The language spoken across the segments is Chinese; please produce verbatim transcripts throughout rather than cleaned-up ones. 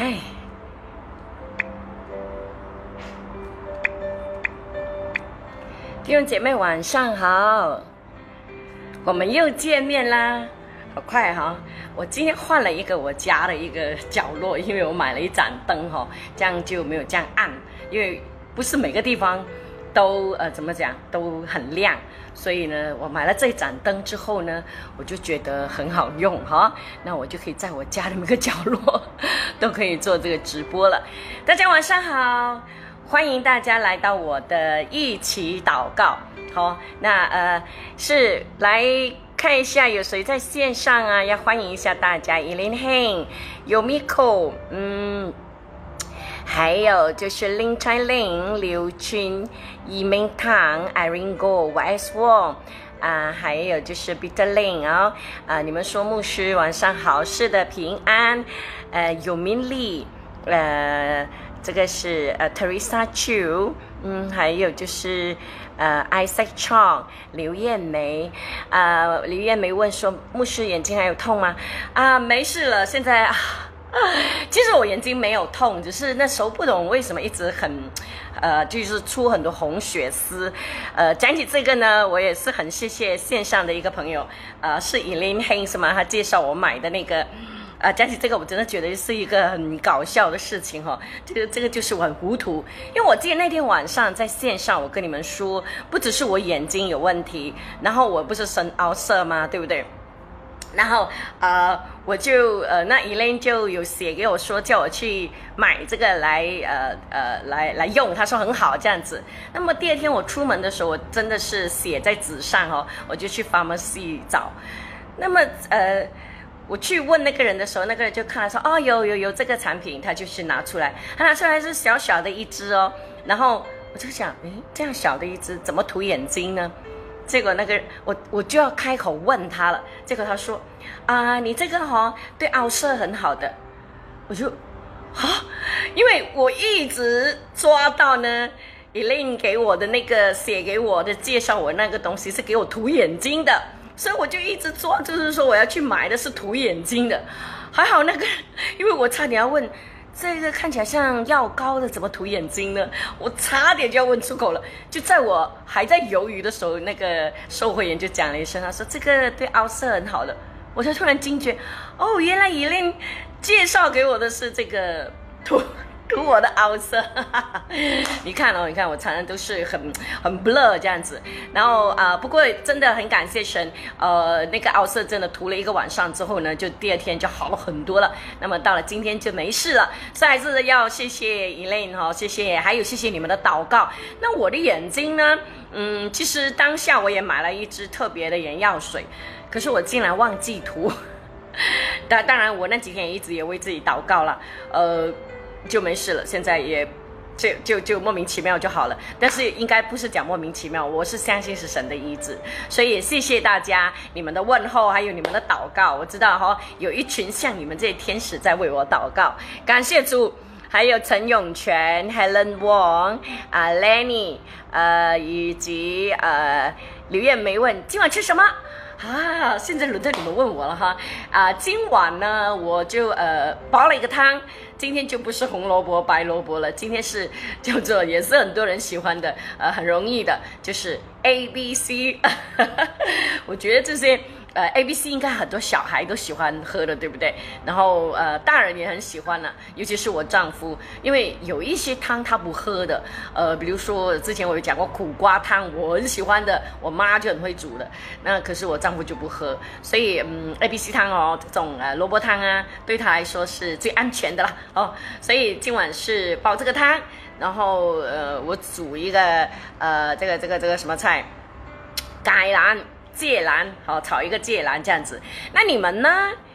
Okay.弟兄姐妹晚上好，我们又见面啦，好快哈、哦！我今天换了一个我家的一个角落，因为我买了一盏灯哈、哦，这样就没有这样暗，因为不是每个地方都呃怎么讲都很亮，所以呢，我买了这一盏灯之后呢，我就觉得很好用哈、哦，那我就可以在我家的每个角落都可以做这个直播了。大家晚上好。欢迎大家来到我的一起祷告，好，那呃是来看一下有谁在线上啊，要欢迎一下大家 ，Elin Heng， 有 Miko， 嗯，还有就是林彩玲、刘君、易明堂、Irene Go、Y S Wong。啊，还有就是 Peter Lin 哦，啊，你们说牧师晚上好，是的，平安，呃，有明丽，呃。这个是呃 Teresa Chu， 嗯，还有就是呃 Isaac Chong 刘艳梅，呃刘艳梅问说牧师眼睛还有痛吗？啊，没事了，现在、啊、其实我眼睛没有痛，只是那时候不懂为什么一直很呃就是出很多红血丝。呃，讲起这个呢，我也是很谢谢线上的一个朋友，呃是 Eileen Haynes 吗？他介绍我买的那个。啊，讲起这个，我真的觉得是一个很搞笑的事情哈、哦。这个这个就是我很糊涂，因为我记得那天晚上在线上，我跟你们说，不只是我眼睛有问题，然后我不是深凹色吗？对不对？然后呃，我就呃，那 Elaine 就有写给我说，叫我去买这个来呃呃来来用，她说很好这样子。那么第二天我出门的时候，我真的是写在纸上哦，我就去 pharmacy 找。那么呃。我去问那个人的时候，那个人就看了说，哦，有有有这个产品，他就去拿出来，他拿出来是小小的一支哦，然后我就想，诶，这样小的一支怎么涂眼睛呢？结果那个我我就要开口问他了，结果他说，啊，你这个哦对凹色很好的，我就啊，因为我一直抓到呢。Elaine 给我的那个写给我的介绍我那个东西是给我涂眼睛的。所以我就一直抓，就是说我要去买的是涂眼睛的，还好那个，因为我差点要问，这个看起来像药膏的，怎么涂眼睛呢？我差点就要问出口了。就在我还在犹豫的时候，那个售货员就讲了一声，他说这个对凹色很好的，我才突然惊觉，哦，原来伊琳介绍给我的是这个涂。涂我的凹色你看哦，你看我常常都是很很 blur 这样子，然后啊、呃，不过真的很感谢神，呃，那个凹色真的涂了一个晚上之后呢，就第二天就好了很多了。那么到了今天就没事了，所以还是要谢谢 Elaine 哈、哦，谢谢，还有谢谢你们的祷告。那我的眼睛呢，嗯，其实当下我也买了一支特别的眼药水，可是我竟然忘记涂。当当然，我那几天也一直也为自己祷告了，呃。就没事了，现在也就就就莫名其妙就好了。但是应该不是讲莫名其妙，我是相信是神的医治，所以也谢谢大家你们的问候，还有你们的祷告。我知道哈、哦，有一群像你们这些天使在为我祷告，感谢主。还有陈永泉、Helen Wong 啊、Lenny 呃以及呃刘艳梅问今晚吃什么。啊，现在轮到你们问我了哈！啊，今晚呢，我就呃煲了一个汤，今天就不是红萝卜白萝卜了，今天是叫做也是很多人喜欢的，呃，很容易的，就是 A B C 。我觉得这些呃 A B C 应该很多小孩都喜欢喝的，对不对？然后呃，大人也很喜欢了、啊，尤其是我丈夫，因为有一些汤他不喝的，呃，比如说之前我有讲过苦瓜汤，我很喜欢的，我妈就很会煮的，那可是我丈夫丈夫就不喝，所以嗯 ，A B C 汤哦，这种呃萝卜汤啊，对他来说是最安全的啦哦。所以今晚是煲这个汤，然后呃，我煮一个呃这个这个这个什么菜，芥兰、芥兰，好、哦、炒一个芥兰这样子。那你们呢？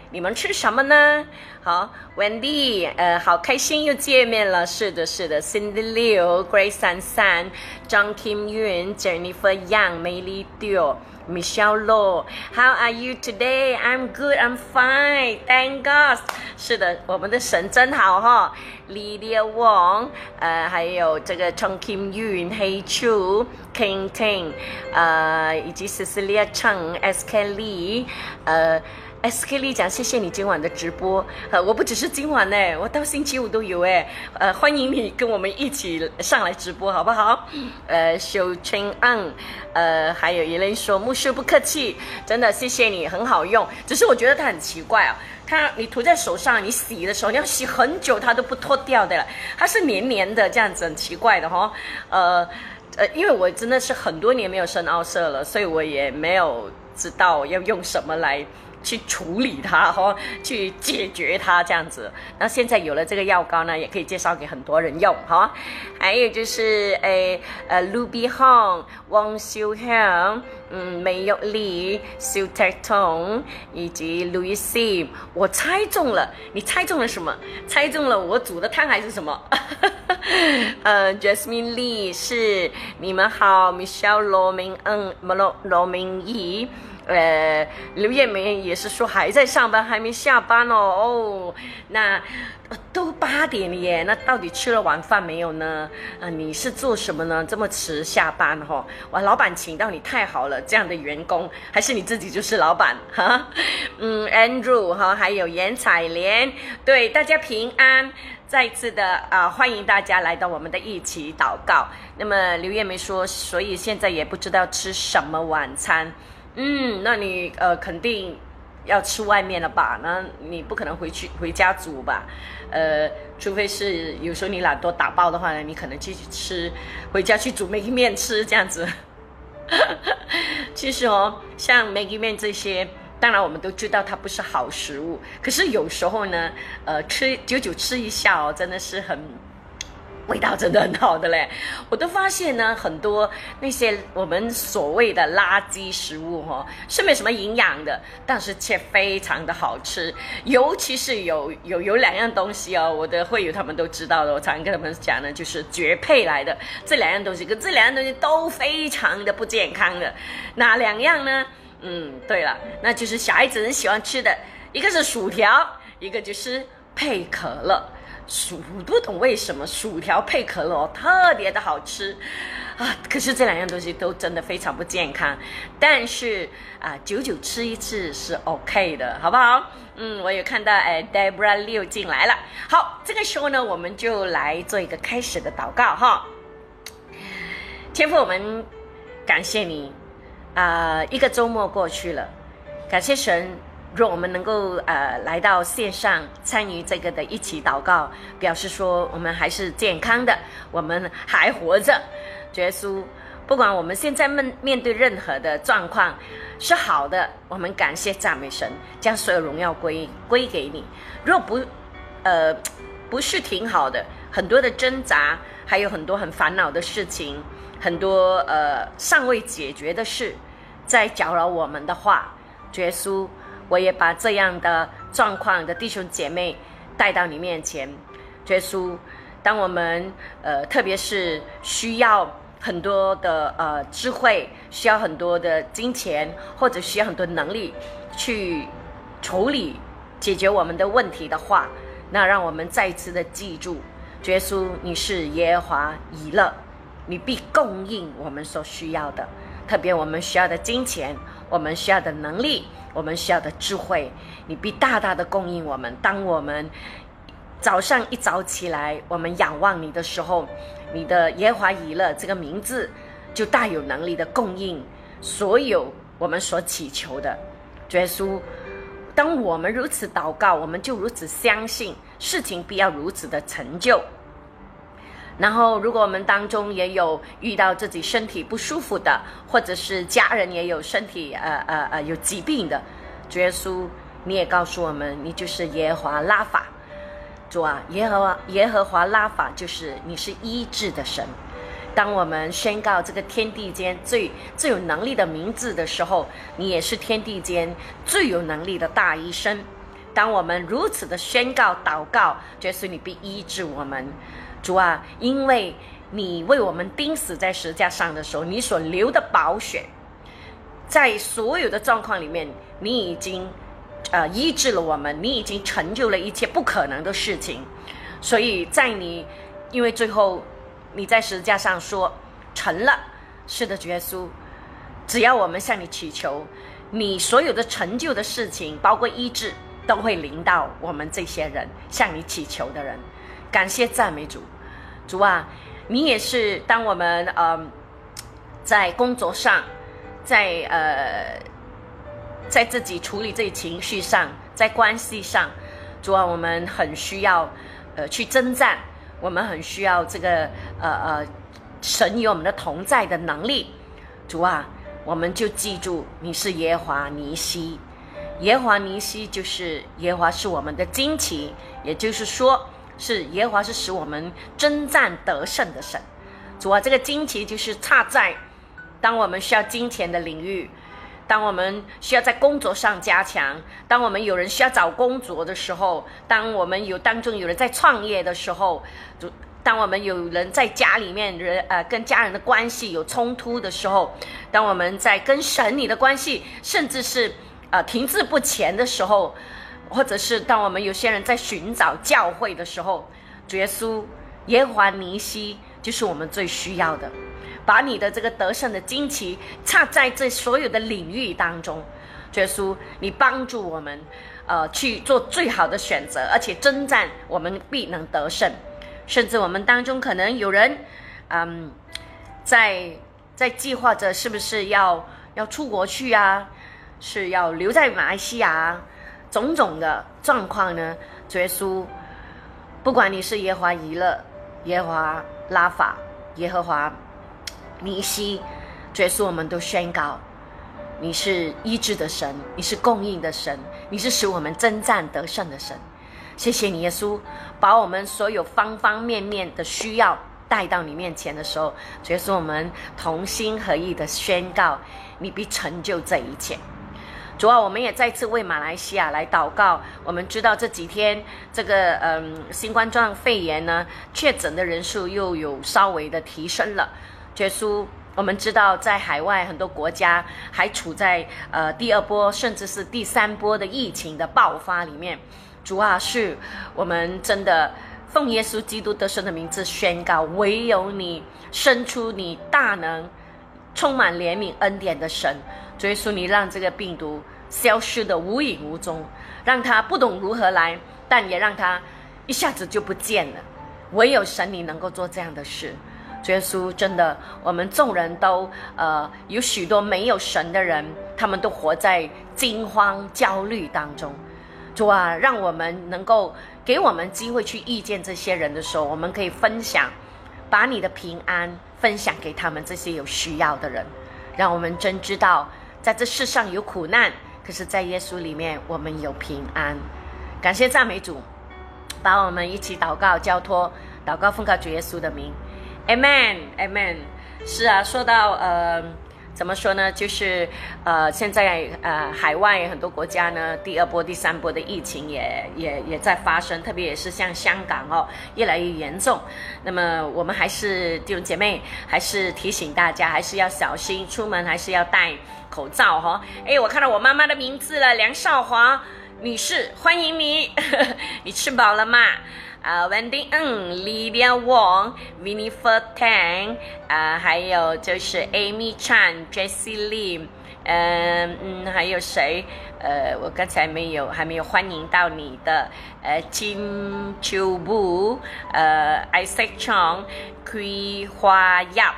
你们吃什么呢？好 ，Wendy， 呃，好开心又见面了。是的，是的 ，Cindy Liu、Grace San San、Zhang Kim Yun、Jennifer Yang、梅丽丢、Michelle Lo。How are you today? I'm good, I'm fine, thank God。是的，我们的神真好哈、哦。Lydia Wong， 呃，还有这个 Zhang Kim Yun、Hey Chu、King Ting， 呃，以及 Cecilia Cheng、S K Lee， 呃。哎 ，Skelly 讲谢谢你今晚的直播，呃，我不只是今晚哎，我到星期五都有哎，呃，欢迎你跟我们一起上来直播好不好？呃，修清安，呃，还有一类说牧师不客气，真的谢谢你，很好用，只是我觉得它很奇怪啊、哦。 它你涂在手上，你洗的时候你要洗很久，它都不脱掉的了，它是黏黏的这样子，很奇怪的哈、哦。呃呃，因为我真的是很多年没有深奥色了，所以我也没有知道要用什么来去处理它哈、哦，去解决它这样子。那现在有了这个药膏呢，也可以介绍给很多人用哈、哦。还有就是诶呃 ，Ruby Hong、汪秀香。 嗯，梅玉丽、肖泰彤以及 Louis， 我猜中了，你猜中了什么？猜中了我煮的汤还是什么？呃 ，Jasmine Lee 是你们好 ，Michelle 罗明恩、罗罗明怡，呃，刘叶梅也是说还在上班，还没下班哦。哦，那。 都八点了耶，那到底吃了晚饭没有呢？啊、呃，你是做什么呢？这么迟下班哈、哦？哇，老板请到你太好了，这样的员工还是你自己就是老板哈？嗯 ，Andrew 哈，还有严彩莲，对大家平安。 再次的啊、呃，欢迎大家来到我们的一起祷告。那么刘叶梅说，所以现在也不知道吃什么晚餐。嗯，那你呃肯定。 要吃外面了吧？那你不可能回去回家煮吧？呃，除非是有时候你懒惰打包的话呢，你可能继续吃，回家去煮 Maggi 面吃这样子。其实哦，像 Maggi 面这些，当然我们都知道它不是好食物，可是有时候呢，呃，吃久久吃一下哦，真的是很。 味道真的很好的嘞，我都发现呢，很多那些我们所谓的垃圾食物哦，是没什么营养的，但是却非常的好吃。尤其是有有有两样东西哦，我的会友他们都知道的，我常跟他们讲呢，就是绝配来的这两样东西，跟这两样东西都非常的不健康的。哪两样呢？嗯，对了，那就是小孩子很喜欢吃的，一个是薯条，一个就是配可乐。 薯不懂为什么薯条配可乐、哦、特别的好吃啊！可是这两样东西都真的非常不健康，但是啊，久久吃一次是 OK 的，好不好？嗯，我有看到哎 ，Debra Liu 进来了。好，这个时候呢，我们就来做一个开始的祷告哈。天父，我们感谢你啊、呃！一个周末过去了，感谢神。 若我们能够呃来到线上参与这个的一起祷告，表示说我们还是健康的，我们还活着。耶稣，不管我们现在面面对任何的状况是好的，我们感谢赞美神，将所有荣耀归归给你。若不呃不是挺好的，很多的挣扎，还有很多很烦恼的事情，很多呃尚未解决的事在搅扰我们的话，耶稣。 我也把这样的状况的弟兄姐妹带到你面前，耶稣。当我们呃，特别是需要很多的呃智慧，需要很多的金钱，或者需要很多能力去处理解决我们的问题的话，那让我们再次的记住，耶稣，你是耶和华以勒，你必供应我们所需要的，特别我们需要的金钱，我们需要的能力。 我们需要的智慧，你必大大的供应我们。当我们早上一早起来，我们仰望你的时候，你的耶和华以勒这个名字就大有能力的供应所有我们所祈求的。耶稣，当我们如此祷告，我们就如此相信，事情必要如此的成就。 然后，如果我们当中也有遇到自己身体不舒服的，或者是家人也有身体呃呃呃有疾病的，主耶稣，你也告诉我们，你就是耶和华拉法，主啊，耶和华耶和华拉法就是你是医治的神。当我们宣告这个天地间最最有能力的名字的时候，你也是天地间最有能力的大医生。当我们如此的宣告祷告，主耶稣，你必医治我们。 主啊，因为你为我们钉死在十字架上的时候，你所流的宝血，在所有的状况里面，你已经呃医治了我们，你已经成就了一切不可能的事情。所以在你，因为最后你在十字架上说成了，是的，耶稣，只要我们向你祈求，你所有的成就的事情，包括医治，都会临到我们这些人，向你祈求的人。感谢赞美主。主啊，你也是当我们呃在工作上，在呃在自己处理自己情绪上，在关系上，主啊，我们很需要呃去征战，我们很需要这个呃呃神与我们的同在的能力。主啊，我们就记住你是耶和华尼西，耶和华尼西就是耶和华是我们的旌旗，也就是说是耶和华是使我们征战得胜的神。主啊，这个旌旗就是插在当我们需要金钱的领域，当我们需要在工作上加强，当我们有人需要找工作的时候，当我们有当中有人在创业的时候，当我们有人在家里面人呃跟家人的关系有冲突的时候，当我们在跟神你的关系甚至是呃停滞不前的时候，或者是当我们有些人在寻找教会的时候，主耶稣耶和华尼西就是我们最需要的。把你的这个得胜的旌旗插在这所有的领域当中，耶稣，你帮助我们，呃，去做最好的选择，而且征战我们必能得胜。甚至我们当中可能有人，嗯，在在计划着是不是要要出国去啊，是要留在马来西亚啊，种种的状况呢，耶稣，不管你是耶和华以勒、耶和华拉法、耶和华尼西，耶稣，我们都宣告你是医治的神，你是供应的神，你是使我们征战得胜的神。谢谢你耶稣，把我们所有方方面面的需要带到你面前的时候，耶稣，我们同心合意的宣告你必成就这一切。主啊，我们也再次为马来西亚来祷告。我们知道这几天这个嗯新冠状肺炎呢，确诊的人数又有稍微的提升了。耶稣，我们知道在海外很多国家还处在呃第二波甚至是第三波的疫情的爆发里面。主啊，是我们真的奉耶稣基督得胜的名字宣告，唯有你伸出你大能充满怜悯恩典的神。主耶稣，你让这个病毒消失的无影无踪，让它不懂如何来，但也让它一下子就不见了。唯有神你能够做这样的事。耶稣，真的我们众人都呃有许多没有神的人，他们都活在惊慌焦虑当中。主啊，让我们能够给我们机会去遇见这些人的时候，我们可以分享，把你的平安分享给他们这些有需要的人，让我们真知道在这世上有苦难，可是在耶稣里面我们有平安。感谢赞美主，把我们一起祷告交托，祷告奉告主耶稣的名，Amen, Amen。 是啊，说到呃，怎么说呢，就是呃，现在呃，海外很多国家呢，第二波第三波的疫情也也也在发生，特别也是像香港哦，越来越严重。那么我们还是弟兄姐妹，还是提醒大家，还是要小心出门，还是要戴口罩哦。哎，我看到我妈妈的名字了，梁少华女士，欢迎你。你吃饱了吗？啊 Wendy Ng、Lydia Wong、Winifred Tang， 啊，还有就是 Amy Chan、Jessie Lim， 嗯嗯，还有谁？呃，我刚才没有还没有欢迎到你的，呃 ，Jim Chiu Bu， 呃 ，Isaac Chong、Kui Hua Yap，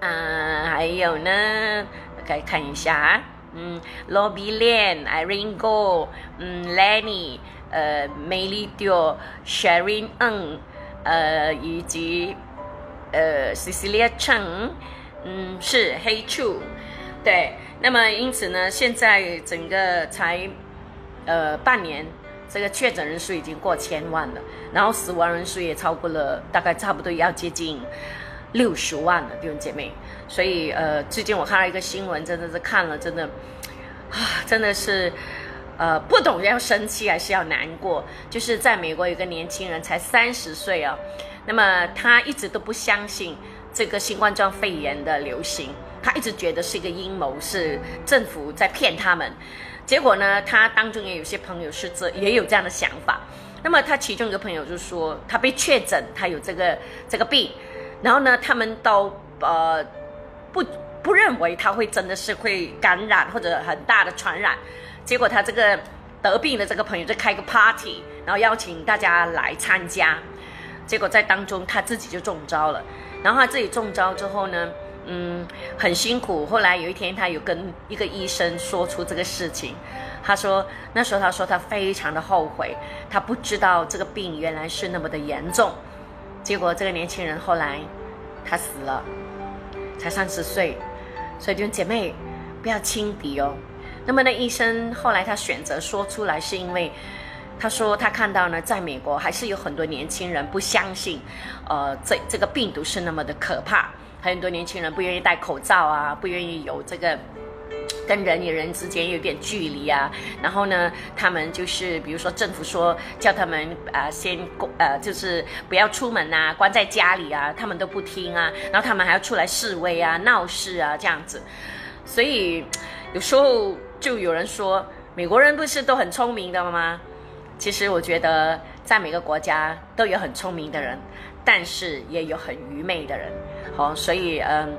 啊，还有呢，我来看一下啊，嗯 ，Lobby Lian、Irene Go， 嗯 ，Lenny。呃，美丽丢 Sharon Ng， 呃，以及呃 Cecilia Cheng， 嗯，是黑处，对。那么因此呢，现在整个才呃半年，这个确诊人数已经过千万了，然后死亡人数也超过了，大概差不多要接近六十万了，弟兄姐妹。所以呃，最近我看了一个新闻，真的是看了，真的啊，真的是。呃，不懂要生气还是要难过。就是在美国有个年轻人才三十岁哦，那么他一直都不相信这个新冠状肺炎的流行，他一直觉得是一个阴谋，是政府在骗他们。结果呢，他当中也有些朋友是这也有这样的想法。那么他其中一个朋友就说，他被确诊，他有这个这个病，然后呢，他们都呃。不不认为他会真的是会感染或者很大的传染，结果他这个得病的这个朋友就开个 party， 然后邀请大家来参加，结果在当中他自己就中招了。然后他自己中招之后呢，嗯，很辛苦。后来有一天他有跟一个医生说出这个事情，他说那时候他说他非常的后悔，他不知道这个病原来是那么的严重。结果这个年轻人后来他死了，才三十岁。所以弟兄姐妹不要轻敌哦。那么那医生后来他选择说出来，是因为他说他看到呢，在美国还是有很多年轻人不相信，呃，这这个病毒是那么的可怕，还有很多年轻人不愿意戴口罩啊，不愿意有这个跟人与人之间有点距离啊。然后呢，他们就是比如说政府说叫他们呃先呃就是不要出门啊，关在家里啊，他们都不听啊，然后他们还要出来示威啊、闹事啊这样子。所以有时候就有人说美国人不是都很聪明的吗？其实我觉得在每个国家都有很聪明的人，但是也有很愚昧的人。好、哦，所以嗯。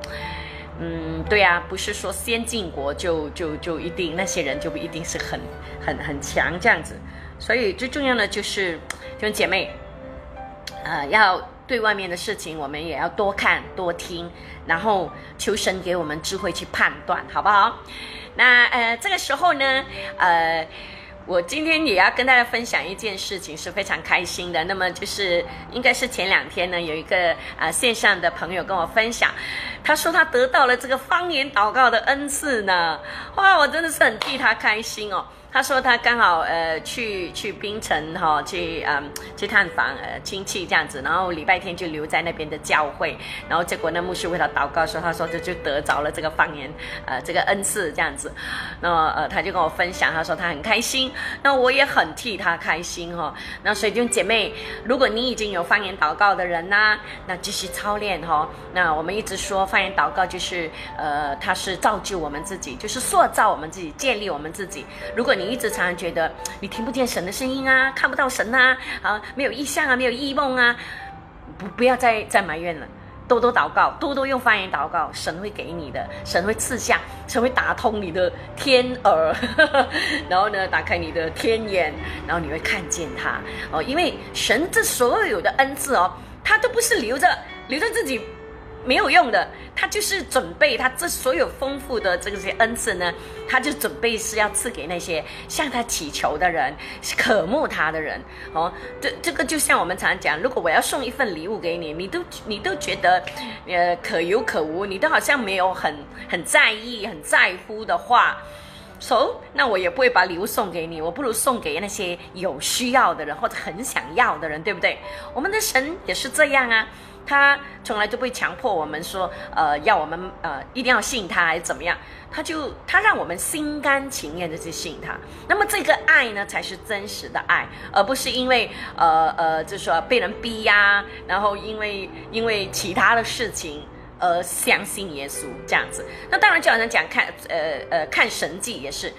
嗯，对啊，不是说先进国就就就一定那些人就不一定是很很很强这样子。所以最重要的就是，弟兄姐妹，呃，要对外面的事情我们也要多看多听，然后求神给我们智慧去判断，好不好？那呃这个时候呢，呃。我今天也要跟大家分享一件事情，是非常开心的。那么就是应该是前两天呢，有一个啊、呃、线上的朋友跟我分享，他说他得到了这个方言祷告的恩赐呢。哇，我真的是很替他开心哦。他说他刚好呃去去槟城哈、哦、去嗯去探访呃亲戚这样子，然后礼拜天就留在那边的教会，然后结果那牧师为他祷告说，他说就就得着了这个方言呃这个恩赐这样子。那呃他就跟我分享，他说他很开心，那我也很替他开心哈、哦。那所以就姐妹，如果你已经有方言祷告的人呐、啊，那继续操练哈、哦。那我们一直说方言祷告就是呃它是造就我们自己，就是塑造我们自己，建立我们自己。如果你一直常常觉得你听不见神的声音啊，看不到神啊，啊，没有异象啊，没有异梦啊，不，不要再再埋怨了，多多祷告，多多用方言祷告，神会给你的，神会赐下，神会打通你的天耳，呵呵，然后呢，打开你的天眼，然后你会看见他哦，因为神这所有的恩赐哦，他都不是留着留着自己。没有用的，他就是准备他这所有丰富的这些恩赐呢，他就准备是要赐给那些向他祈求的人，渴慕他的人哦。这这个就像我们常讲，如果我要送一份礼物给你，你都你都觉得呃可有可无，你都好像没有很很在意很在乎的话，so 那我也不会把礼物送给你，我不如送给那些有需要的人或者很想要的人，对不对？我们的神也是这样啊，他从来就不会强迫我们说，呃，要我们呃一定要信他还是怎么样，他就他让我们心甘情愿的去信他。那么这个爱呢，才是真实的爱，而不是因为呃呃，就是说被人逼呀、啊，然后因为因为其他的事情而相信耶稣这样子。那当然就好像讲看呃呃看神迹也是。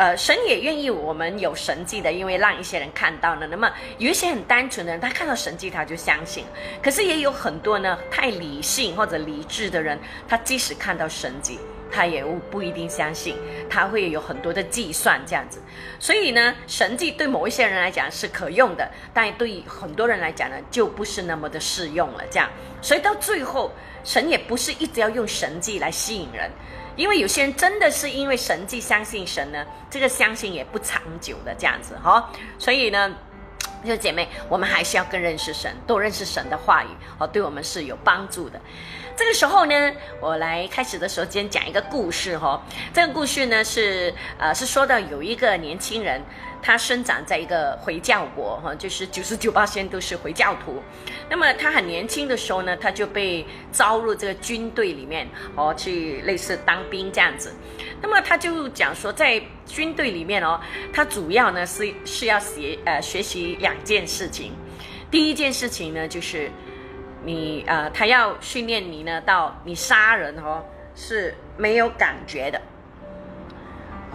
呃，神也愿意我们有神迹的，因为让一些人看到了。那么有一些很单纯的人，他看到神迹他就相信，可是也有很多呢太理性或者理智的人，他即使看到神迹，他也不一定相信，他会有很多的计算这样子。所以呢，神迹对某一些人来讲是可用的，但对很多人来讲呢，就不是那么的适用了这样。所以到最后，神也不是一直要用神迹来吸引人。因为有些人真的是因为神迹相信神呢，这个相信也不长久的这样子哈、哦，所以呢，就姐妹，我们还是要更认识神，多认识神的话语哦，对我们是有帮助的。这个时候呢，我来开始的时候，今天讲一个故事哈、哦，这个故事呢是呃是说到有一个年轻人，他生长在一个回教国哈，就是九十九%都是回教徒。那么他很年轻的时候呢，他就被招入这个军队里面哦，去类似当兵这样子。那么他就讲说，在军队里面哦，他主要呢是是要学呃学习两件事情。第一件事情呢，就是你呃他要训练你呢，到你杀人哦是没有感觉的。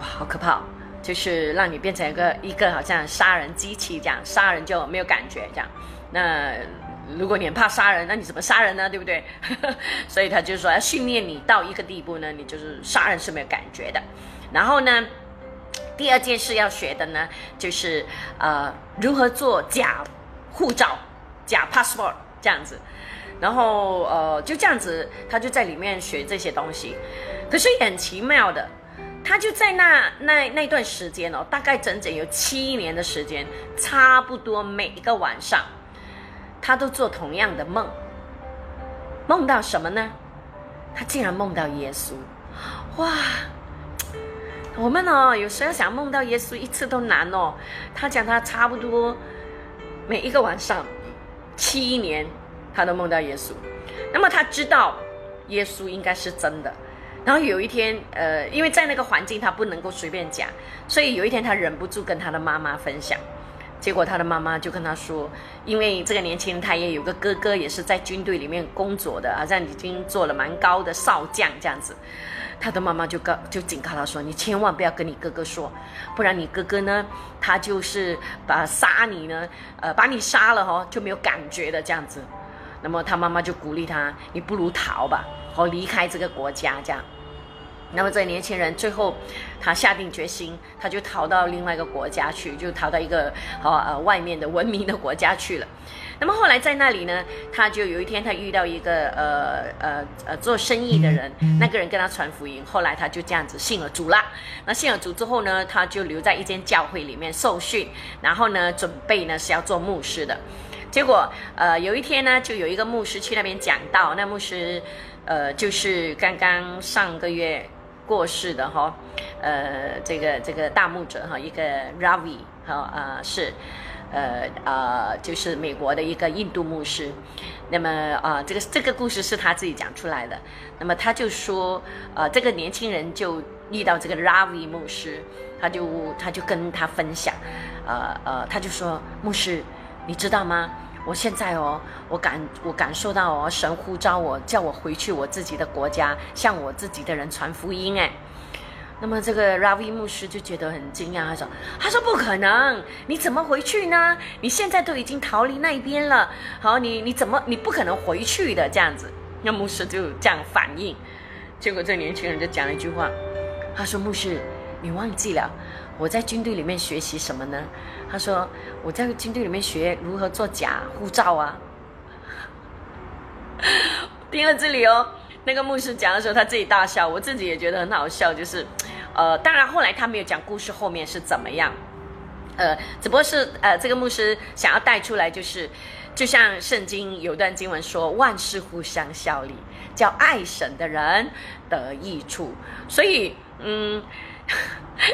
哇，好可怕！就是让你变成一个一个好像杀人机器这样，杀人就没有感觉这样。那如果你很怕杀人，那你怎么杀人呢？对不对？所以他就说要训练你到一个地步呢，你就是杀人是没有感觉的。然后呢，第二件事要学的呢，就是呃如何做假护照、假 passport 这样子。然后呃就这样子，他就在里面学这些东西。可是也很奇妙的，他就在那那那段时间哦，大概整整有七年的时间，差不多每一个晚上。他都做同样的梦，梦到什么呢？他竟然梦到耶稣，哇！我们哦，有时候想梦到耶稣一次都难哦。他讲他差不多每一个晚上七年，他都梦到耶稣。那么他知道耶稣应该是真的。然后有一天，呃，因为在那个环境他不能够随便讲，所以有一天他忍不住跟他的妈妈分享。结果他的妈妈就跟他说，因为这个年轻人他也有个哥哥，也是在军队里面工作的，好像已经做了蛮高的少将这样子。他的妈妈就告就警告他说，你千万不要跟你哥哥说，不然你哥哥呢，他就是把杀你呢，呃，把你杀了哦，就没有感觉的这样子。那么他妈妈就鼓励他，你不如逃吧，哦，离开这个国家这样。那么这个年轻人最后，他下定决心，他就逃到另外一个国家去，就逃到一个呃外面的文明的国家去了。那么后来在那里呢，他就有一天他遇到一个呃呃呃做生意的人，那个人跟他传福音，后来他就这样子信了主了。那信了主之后呢，他就留在一间教会里面受训，然后呢准备呢是要做牧师的。结果呃有一天呢，就有一个牧师去那边讲道，那牧师呃就是刚刚上个月过世的哈，呃，这个这个大牧者哈，一个 Ravi 哈，呃是，呃呃就是美国的一个印度牧师，那么啊、呃、这个这个故事是他自己讲出来的，那么他就说，呃这个年轻人就遇到这个 Ravi 牧师，他就他就跟他分享，呃呃他就说，牧师你知道吗？我现在哦，我感我感受到哦，神呼召我，叫我回去我自己的国家，向我自己的人传福音哎。那么这个 Ravi 牧师就觉得很惊讶，他说：“他说不可能，你怎么回去呢？你现在都已经逃离那边了，好，你你怎么你不可能回去的这样子。”那牧师就这样反应，结果这年轻人就讲了一句话，他说：“牧师，你忘记了。”我在军队里面学习什么呢？他说我在军队里面学如何做假护照啊。听了这里哦，那个牧师讲的时候他自己大笑，我自己也觉得很好笑，就是，呃，当然后来他没有讲故事后面是怎么样，呃，只不过是呃这个牧师想要带出来就是。就像圣经有段经文说，万事互相效力，叫爱神的人得益处。所以，嗯，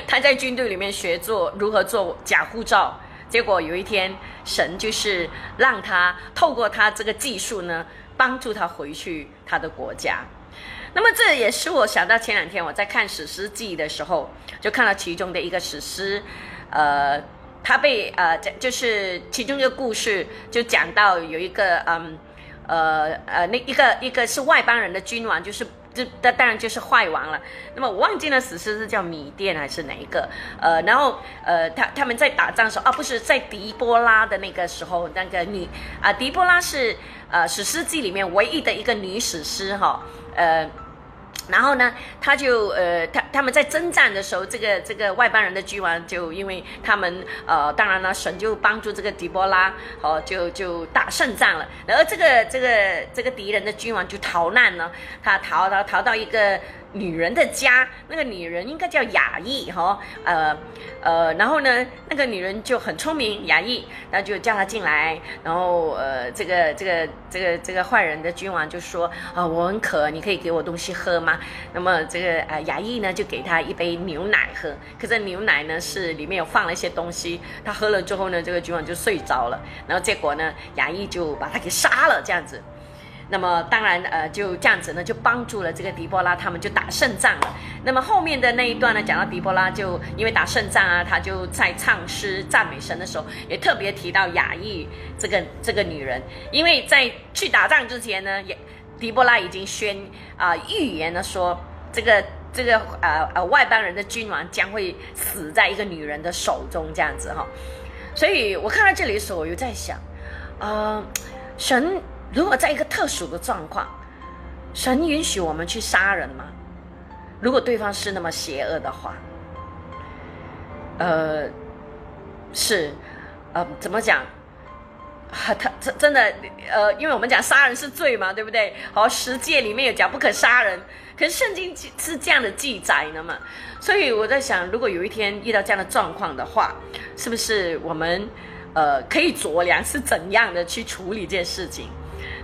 他在军队里面学做如何做假护照，结果有一天，神就是让他透过他这个技术呢，帮助他回去他的国家。那么这也是我想到前两天我在看《史诗记》的时候，就看到其中的一个史诗，呃。他被呃，就是其中一个故事就讲到有一个嗯，呃呃，那一个一个是外邦人的君王，就是这当然就是坏王了。那么我忘记了史诗是叫米甸还是哪一个？呃，然后呃，他他们在打仗的时候啊，不是在狄波拉的那个时候，那个女啊、呃，狄波拉是呃史诗记里面唯一的一个女史诗哈、哦，呃。然后呢，他就呃，他他们在征战的时候，这个这个外邦人的君王就因为他们呃，当然了，神就帮助这个狄波拉，哦，就就打胜仗了。然后这个这个这个敌人的君王就逃难了，他逃逃逃到一个女人的家，那个女人应该叫雅意哈、哦，呃呃，然后呢，那个女人就很聪明，雅意，然后就叫她进来，然后呃，这个这个这个这个坏人的君王就说啊、呃，我很渴，你可以给我东西喝吗？那么这个呃雅意呢就给她一杯牛奶喝，可是牛奶呢是里面有放了一些东西，她喝了之后呢，这个君王就睡着了，然后结果呢，雅意就把她给杀了这样子。那么当然，呃，就这样子呢，就帮助了这个狄波拉，他们就打胜仗了。那么后面的那一段呢，讲到狄波拉就因为打胜仗啊，他就在唱诗赞美神的时候，也特别提到雅意这个这个女人，因为在去打仗之前呢，也狄波拉已经宣啊、呃、预言了说，这个这个呃呃外邦人的君王将会死在一个女人的手中这样子哈、哦。所以我看到这里的时候，我又在想，呃。神如果在一个特殊的状况，神允许我们去杀人吗？如果对方是那么邪恶的话，呃，是，呃，怎么讲？啊、他真的，呃，因为我们讲杀人是罪嘛，对不对？好、哦，十诫里面有讲不可杀人，可是圣经是这样的记载的嘛。所以我在想，如果有一天遇到这样的状况的话，是不是我们呃可以酌量是怎样的去处理这件事情？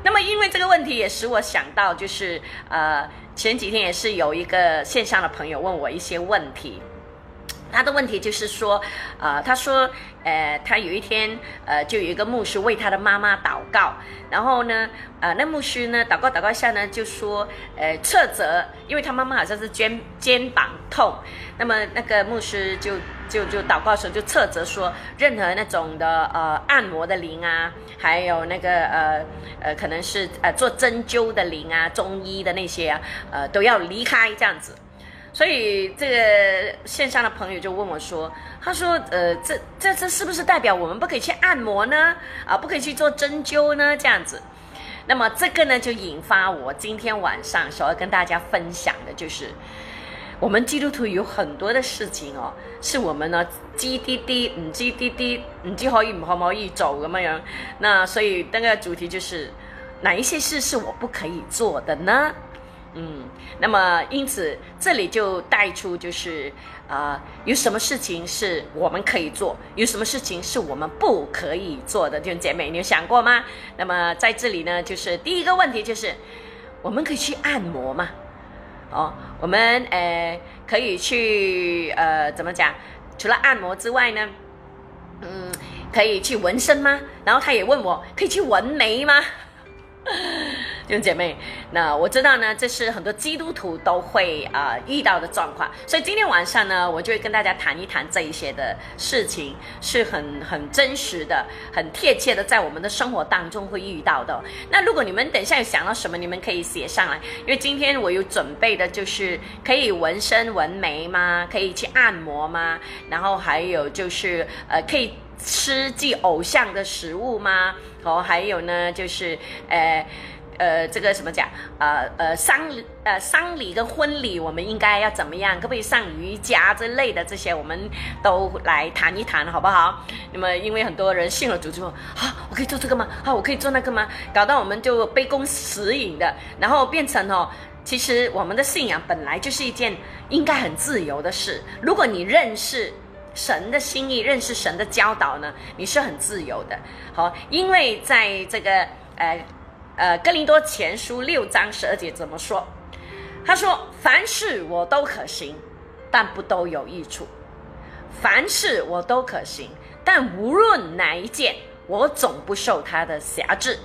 那么，因为这个问题也使我想到，就是呃前几天也是有一个线上的朋友问我一些问题。他的问题就是说，呃，他说，呃，他有一天，呃，就有一个牧师为他的妈妈祷告，然后呢，呃，那牧师呢，祷告祷告一下呢，就说，呃，斥责，因为他妈妈好像是肩肩膀痛，那么那个牧师就就就祷告的时候就斥责说，任何那种的呃按摩的灵啊，还有那个呃呃可能是呃做针灸的灵啊，中医的那些啊，呃都要离开这样子。所以这个线上的朋友就问我说，他说呃这这这是不是代表我们不可以去按摩呢？啊，不可以去做针灸呢？这样子。那么这个呢就引发我今天晚上所要跟大家分享的，就是我们基督徒有很多的事情哦，是我们呢知啲啲唔知啲啲唔知可以唔可唔可以做咁样。那所以那个主题就是哪一些事是我不可以做的呢？嗯，那么因此这里就带出就是啊、呃，有什么事情是我们可以做，有什么事情是我们不可以做的，弟兄姐妹，你有想过吗？那么在这里呢，就是第一个问题就是，我们可以去按摩吗？哦，我们呃可以去呃怎么讲？除了按摩之外呢，嗯，可以去纹身吗？然后他也问我，可以去纹眉吗？弟兄姐妹，那我知道呢，这是很多基督徒都会啊、呃、遇到的状况，所以今天晚上呢，我就会跟大家谈一谈这一些的事情，是很很真实的、很贴切的，在我们的生活当中会遇到的。那如果你们等一下有想到什么，你们可以写上来，因为今天我有准备的就是可以纹身、纹眉吗？可以去按摩吗？然后还有就是呃可以吃祭偶像的食物吗？哦，还有呢就是呃。呃，这个什么讲？呃呃，丧呃丧礼跟婚礼，我们应该要怎么样？可不可以上瑜伽之类的这些，我们都来谈一谈，好不好？那么，因为很多人信了主之后，啊，我可以做这个吗？啊，我可以做那个吗？搞到我们就杯弓蛇影的，然后变成哦，其实我们的信仰本来就是一件应该很自由的事。如果你认识神的心意，认识神的教导呢，你是很自由的。好、哦，因为在这个呃。呃，哥林多前书六章十二节怎么说？他说：“凡事我都可行，但不都有益处；凡事我都可行，但无论哪一件，我总不受他的辖制。”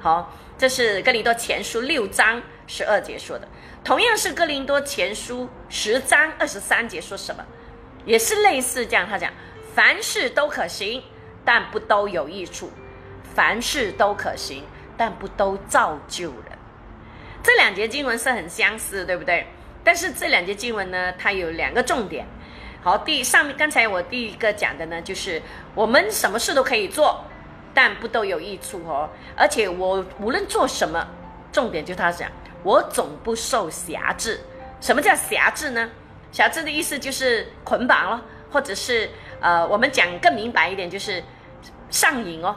好，这是哥林多前书六章十二节说的。同样是哥林多前书十章二十三节说什么？也是类似这样，他讲：“凡事都可行，但不都有益处；凡事都可行。”但不都造就人，这两节经文是很相似的，对不对？但是这两节经文呢，它有两个重点。好，第上面刚才我第一个讲的呢，就是我们什么事都可以做，但不都有益处哦。而且我无论做什么，重点就是他讲，我总不受辖制。什么叫辖制呢？辖制的意思就是捆绑了，或者是呃，我们讲更明白一点，就是上瘾哦。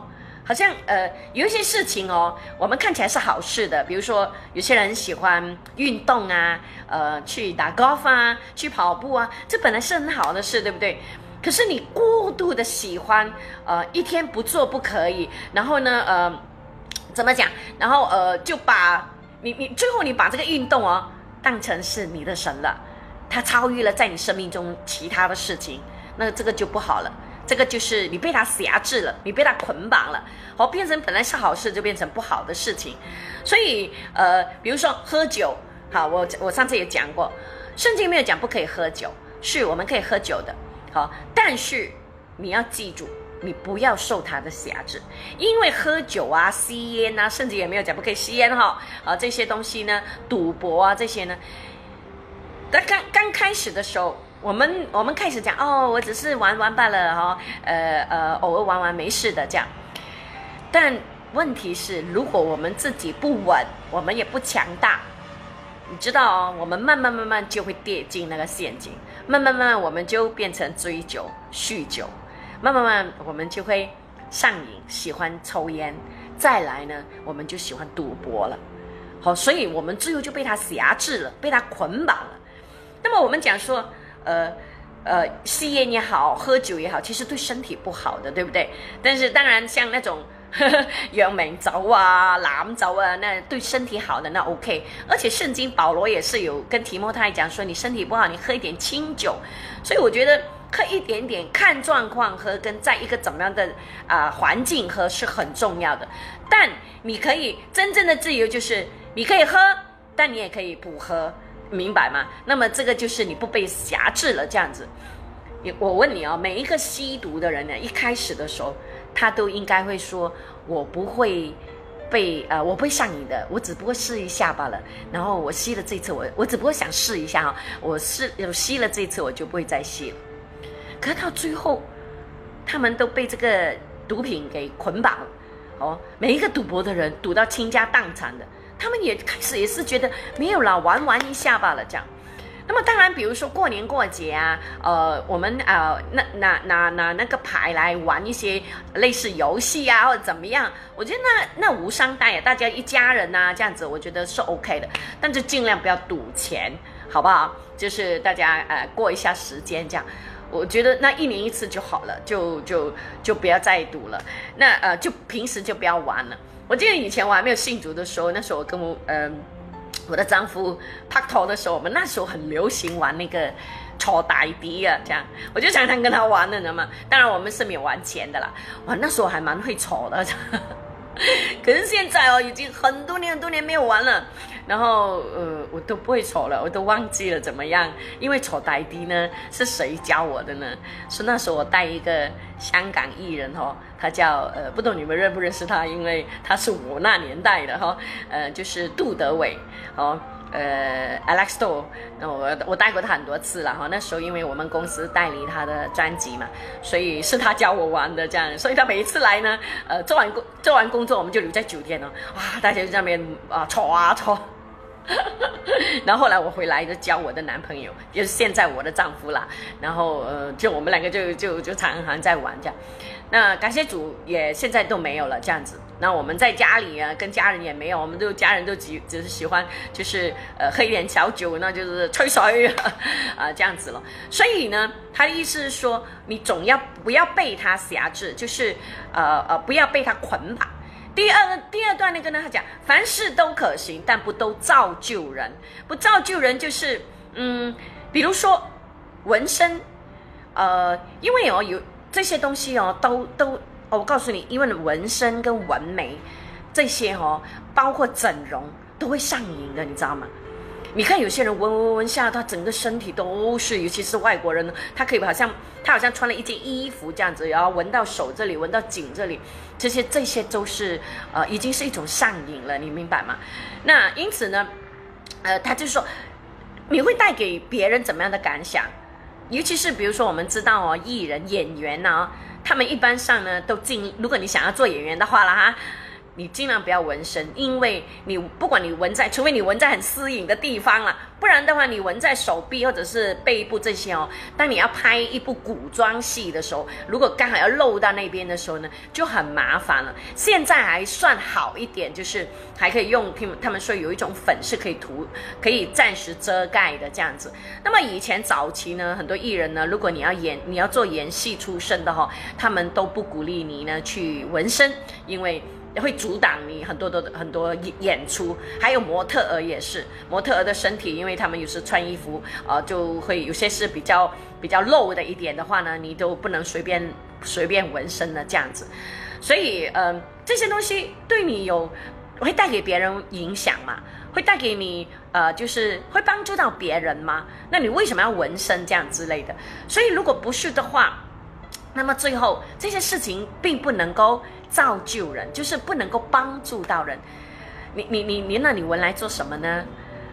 好像呃有一些事情哦，我们看起来是好事的，比如说有些人喜欢运动啊，呃去打 golf 啊，去跑步啊，这本来是很好的事，对不对？可是你过度的喜欢，呃一天不做不可以，然后呢呃怎么讲？然后呃就把你你最后你把这个运动哦当成是你的神了，它超越了在你生命中其他的事情，那这个就不好了。这个就是你被他辖制了，你被他捆绑了，好，变成本来是好事就变成不好的事情。所以呃，比如说喝酒，好，我我上次也讲过，圣经没有讲不可以喝酒，是我们可以喝酒的，好，但是你要记住，你不要受他的辖制，因为喝酒啊、吸烟啊，甚至也没有讲不可以吸烟哈、哦，啊这些东西呢，赌博啊这些呢，但刚刚开始的时候。我们我们开始讲哦，我只是玩玩罢了哈、哦，呃呃，偶尔玩玩没事的这样。但问题是，如果我们自己不稳，我们也不强大，你知道哦，我们慢慢慢慢就会跌进那个陷阱，慢慢慢慢我们就变成追酒、酗酒，慢慢慢我们就会上瘾，喜欢抽烟，再来呢，我们就喜欢赌博了。好，所以我们最后就被它辖制了，被它捆绑了。那么我们讲说，呃。呃，吸烟也好，喝酒也好，其实对身体不好的，对不对？但是当然，像那种杨梅酒啊、蓝酒啊，那对身体好的那 OK。而且圣经保罗也是有跟提摩太讲说，你身体不好，你喝一点清酒。所以我觉得喝一点点，看状况喝，跟在一个怎么样的啊、呃、环境喝是很重要的。但你可以真正的自由就是，你可以喝，但你也可以不喝。明白吗？那么这个就是你不被辖制了，这样子。我问你哦，每一个吸毒的人呢，一开始的时候，他都应该会说：“我不会被呃，我不会上瘾的，我只不过试一下罢了。然后我吸了这次我，我我只不过想试一下哈、哦，我试我吸了这次，我就不会再吸了。”可是到最后，他们都被这个毒品给捆绑了。哦，每一个赌博的人，赌到倾家荡产的。他们也开始也是觉得没有啦，玩玩一下罢了这样。那么当然，比如说过年过节啊，呃，我们呃那拿拿拿那个牌来玩一些类似游戏啊，或者怎么样，我觉得那那无伤大雅，大家一家人啊这样子，我觉得是 OK 的。但是尽量不要赌钱，好不好？就是大家呃过一下时间这样。我觉得那一年一次就好了，就就就不要再赌了。那呃就平时就不要玩了。我记得以前我还没有信主的时候，那时候我跟我嗯、呃、我的丈夫拍拖的时候，我们那时候很流行玩那个搓呆迪啊，这样我就常常跟他玩的，你知道吗？当然我们是没有玩钱的啦，哇，那时候还蛮会搓的，可是现在哦，已经很多年很多年没有玩了，然后呃我都不会搓了，我都忘记了怎么样，因为搓呆迪呢是谁教我的呢？是那时候我带一个香港艺人哦。他叫呃，不懂你们认不认识他？因为他是我那年代的哈、哦，呃，就是杜德伟，哦，呃 ，Alex Do， 那我我带过他很多次了哈、哦。那时候因为我们公司代理他的专辑嘛，所以是他教我玩的这样。所以他每一次来呢，呃，做完工做完工作我们就留在酒店了、哦，哇，大家就在那边啊吵啊吵。然后后来我回来就教我的男朋友，就是现在我的丈夫啦。然后呃，就我们两个就就就常常在玩这样。那感谢主也现在都没有了这样子。那我们在家里啊，跟家人也没有，我们都家人都只只是喜欢就是呃喝一点小酒，那就是吹水啊、呃、这样子了。所以呢，他的意思是说，你总要不要被他辖制，就是呃呃不要被他捆绑。第二第二段那个呢，他讲凡事都可行，但不都造就人。不造就人就是嗯，比如说纹身，呃，因为哦有。这些东西哦，都都，我告诉你，因为纹身跟纹眉这些哦，包括整容都会上瘾的，你知道吗？你看有些人纹纹纹下，他整个身体都是，尤其是外国人，他可以好像他好像穿了一件衣服这样子，然后纹到手这里，纹到颈这里，这些这些都是呃，已经是一种上瘾了，你明白吗？那因此呢，呃，他就说你会带给别人怎么样的感想？尤其是比如说我们知道哦，艺人演员啊，他们一般上呢都尽，如果你想要做演员的话啦哈，你尽量不要纹身，因为你不管你纹在，除非你纹在很私隐的地方啦，不然的话你纹在手臂或者是背部这些哦，当你要拍一部古装戏的时候，如果刚好要露到那边的时候呢，就很麻烦了。现在还算好一点，就是还可以用他们说有一种粉是可以涂，可以暂时遮盖的这样子。那么以前早期呢，很多艺人呢，如果你要演你要做演戏出身的哦，他们都不鼓励你呢去纹身，因为会阻挡你很多的很多演出。还有模特儿也是，模特儿的身体，因为他们有时穿衣服呃就会有些是比较比较露的一点的话呢，你都不能随便随便纹身的这样子。所以嗯、呃、这些东西对你有会带给别人影响嘛，会带给你呃就是会帮助到别人吗？那你为什么要纹身这样之类的？所以如果不是的话，那么最后这些事情并不能够造就人，就是不能够帮助到人。你你你你那你纹来做什么呢？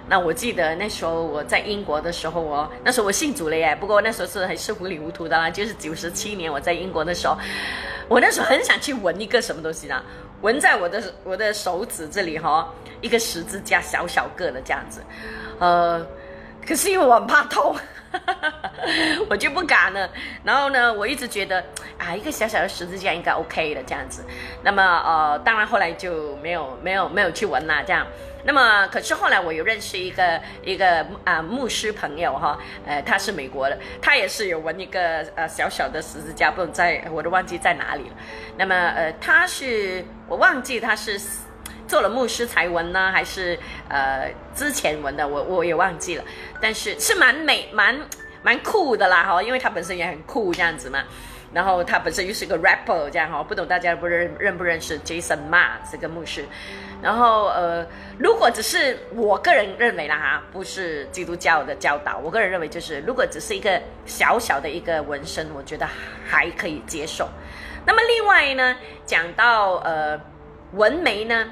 那我记得那时候我在英国的时候哦，那时候我信主了耶，不过那时候是还是糊里糊涂的啦，就是九十七年我在英国的时候，我那时候很想去闻一个什么东西呢？纹在我的我的手指这里哈、哦，一个十字架，小小个的这样子，呃，可是因为我很怕痛，我就不敢了。然后呢，我一直觉得啊，一个小小的十字架应该 OK 的这样子。那么呃，当然后来就没有没有没有去纹啦这样。那么可是后来我有认识一个一个啊、呃、牧师朋友哈，呃他是美国的，他也是有纹一个呃小小的十字架，不在我都忘记在哪里了。那么呃他是我忘记他是做了牧师才纹呢，还是呃之前纹的，我我也忘记了。但是是蛮美蛮蛮酷的啦哈，因为他本身也很酷这样子嘛。然后他本身又是个 rapper 这样哈，不懂大家不认认不认识 Jason Ma 这个牧师。然后呃，如果只是我个人认为啦哈，不是基督教的教导，我个人认为就是，如果只是一个小小的一个纹身，我觉得还可以接受。那么另外呢，讲到呃纹眉呢，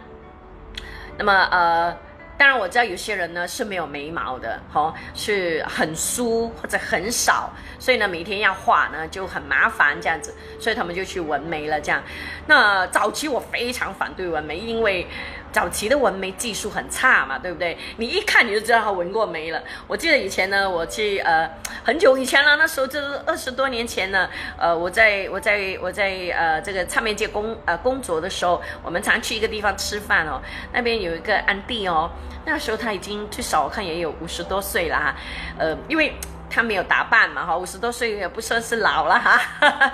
那么呃，当然我知道有些人呢是没有眉毛的，哦，是很疏或者很少，所以呢每天要画呢就很麻烦这样子，所以他们就去纹眉了这样。那早期我非常反对纹眉，因为早期的纹眉技术很差嘛，对不对？你一看你就知道他纹过眉了。我记得以前呢，我去呃很久以前了，那时候就是二十多年前呢，呃，我在我在我在呃这个唱片界工呃工作的时候，我们常去一个地方吃饭哦，那边有一个安迪哦，那时候他已经最少我看也有五十多岁了哈，呃，因为他没有打扮嘛哈，五十多岁也不算是老了哈。哈哈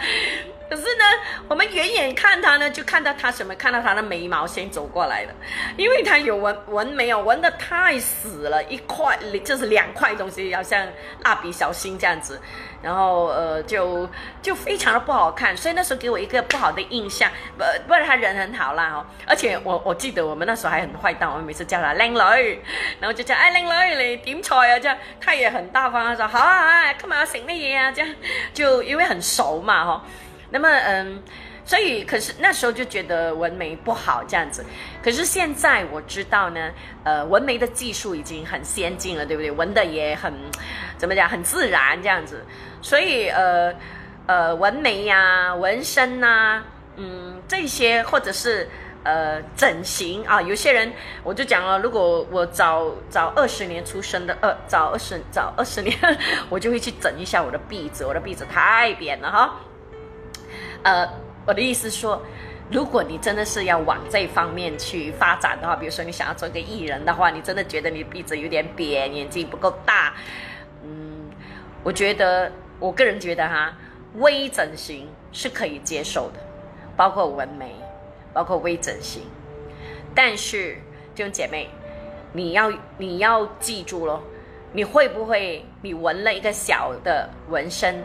可是呢，我们远远看他呢，就看到他什么？看到他的眉毛先走过来了，因为他有纹纹眉哦，纹得太死了，一块就是两块东西，好像蜡笔小新这样子，然后呃，就就非常的不好看，所以那时候给我一个不好的印象。不，不然他人很好啦哦，而且我我记得我们那时候还很坏蛋，我们每次叫他靓女，然后就叫哎靓女你點菜啊，這樣他也很大方，他說好啊，今晚食乜嘢啊，這樣就因為很熟嘛哦。那么嗯，所以可是那时候就觉得纹眉不好这样子，可是现在我知道呢，呃，纹眉的技术已经很先进了，对不对？纹的也很怎么讲，很自然这样子，所以呃呃，纹眉呀、纹身呐，嗯，这些或者是呃整形啊，有些人我就讲了，如果我早早二十年出生的，呃，早二十早二十年，我就会去整一下我的鼻子，我的鼻子太扁了哈。呃，我的意思说，如果你真的是要往这方面去发展的话，比如说你想要做一个艺人的话，你真的觉得你鼻子有点扁，眼睛不够大，嗯，我觉得我个人觉得哈，微整形是可以接受的，包括纹眉，包括微整形。但是弟兄姐妹，你要你要记住咯，你会不会你纹了一个小的纹身？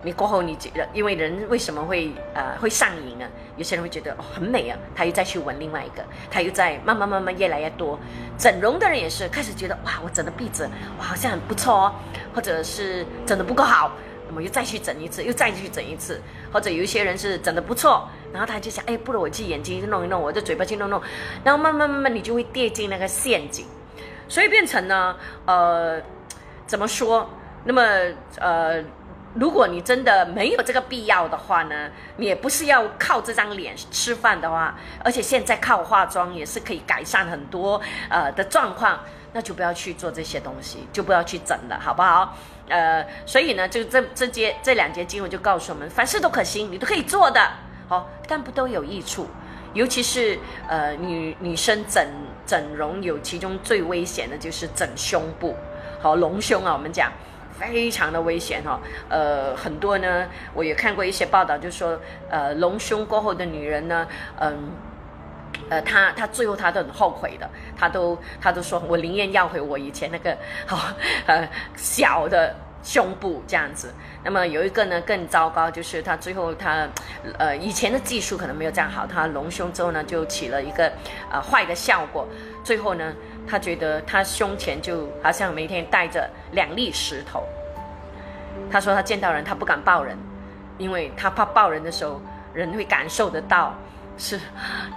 你过后你觉得，因为人为什么会呃会上瘾啊？有些人会觉得、哦、很美啊，他又再去纹另外一个，他又再慢慢慢慢越来越多。整容的人也是开始觉得哇，我整的鼻子哇好像很不错哦，或者是整的不够好，那么又再去整一次，又再去整一次。或者有一些人是整的不错，然后他就想，哎，不如我去眼睛去弄一弄，我的嘴巴去弄弄，然后慢慢慢慢你就会跌进那个陷阱，所以变成呢，呃，怎么说？那么呃。如果你真的没有这个必要的话呢，你也不是要靠这张脸吃饭的话，而且现在靠化妆也是可以改善很多呃的状况，那就不要去做这些东西，就不要去整了，好不好？呃，所以呢，就这这节这两节经文就告诉我们，凡事都可行，你都可以做的，好、哦，但不都有益处，尤其是呃女女生整整容，有其中最危险的就是整胸部，好、哦、隆胸啊，我们讲。非常的危险哈、哦，呃，很多呢，我也看过一些报道，就说，呃，隆胸过后的女人呢，嗯，呃，她她最后她都很后悔的，她都她都说我宁愿要回我以前那个好、哦、呃小的胸部这样子。那么有一个呢更糟糕，就是她最后她呃以前的技术可能没有这样好，她隆胸之后呢就起了一个呃坏的效果，最后呢。他觉得他胸前就好像每天带着两粒石头。他说他见到人他不敢抱人，因为他怕抱人的时候人会感受得到是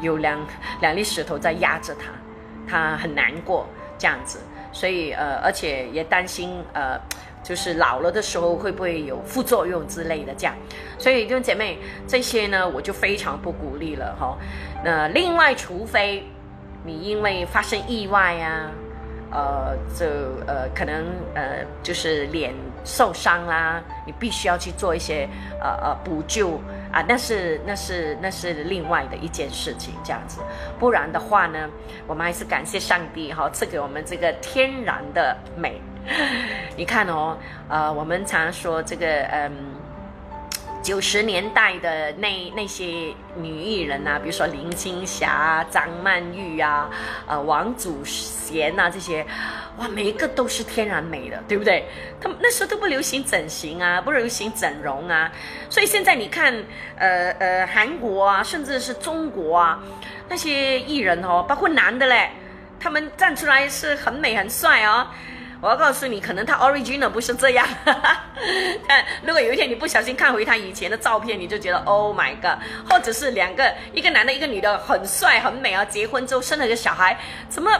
有两两粒石头在压着他，他很难过。这样子。所以呃，而且也担心呃，就是老了的时候会不会有副作用之类的这样。所以弟兄姐妹，这些呢我就非常不鼓励了哈。那另外，除非你因为发生意外啊，呃，这呃可能呃就是脸受伤啦，你必须要去做一些呃呃补救啊，那是那是那是另外的一件事情这样子。不然的话呢，我们还是感谢上帝哈、哦，赐给我们这个天然的美。你看哦，呃，我们常说这个嗯。九十年代的那那些女艺人啊，比如说林青霞啊、张曼玉啊、呃王祖贤啊这些，哇，每一个都是天然美的，对不对？他们那时候都不流行整形啊，不流行整容啊，所以现在你看，呃呃韩国啊，甚至是中国啊，那些艺人哦，包括男的嘞，他们站出来是很美很帅哦。我要告诉你，可能他 original 不是这样，哈哈，但如果有一天你不小心看回他以前的照片，你就觉得 Oh my god， 或者是两个，一个男的一个女的，很帅很美啊，结婚之后生了个小孩，怎么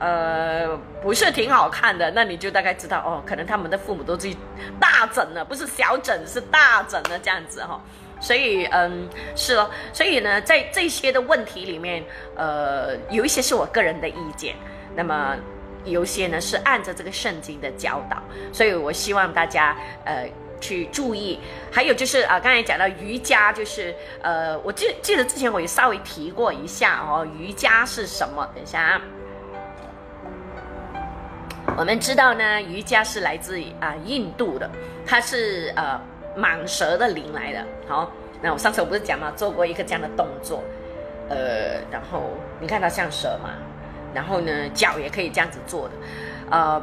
呃不是挺好看的，那你就大概知道哦，可能他们的父母都自己大整了，不是小整，是大整了这样子哈、哦。所以嗯是哦，所以呢在这些的问题里面，呃有一些是我个人的意见，那么有些呢是按着这个圣经的教导，所以我希望大家呃去注意。还有就是啊、呃，刚才讲到瑜伽，就是呃，我记记得之前我也稍微提过一下哦，瑜伽是什么？等一下啊，我们知道呢，瑜伽是来自啊、呃、印度的，它是呃蟒蛇的灵来的。好、哦，那我上次我不是讲嘛，做过一个这样的动作，呃，然后你看它像蛇嘛。然后呢，脚也可以这样子做的，呃，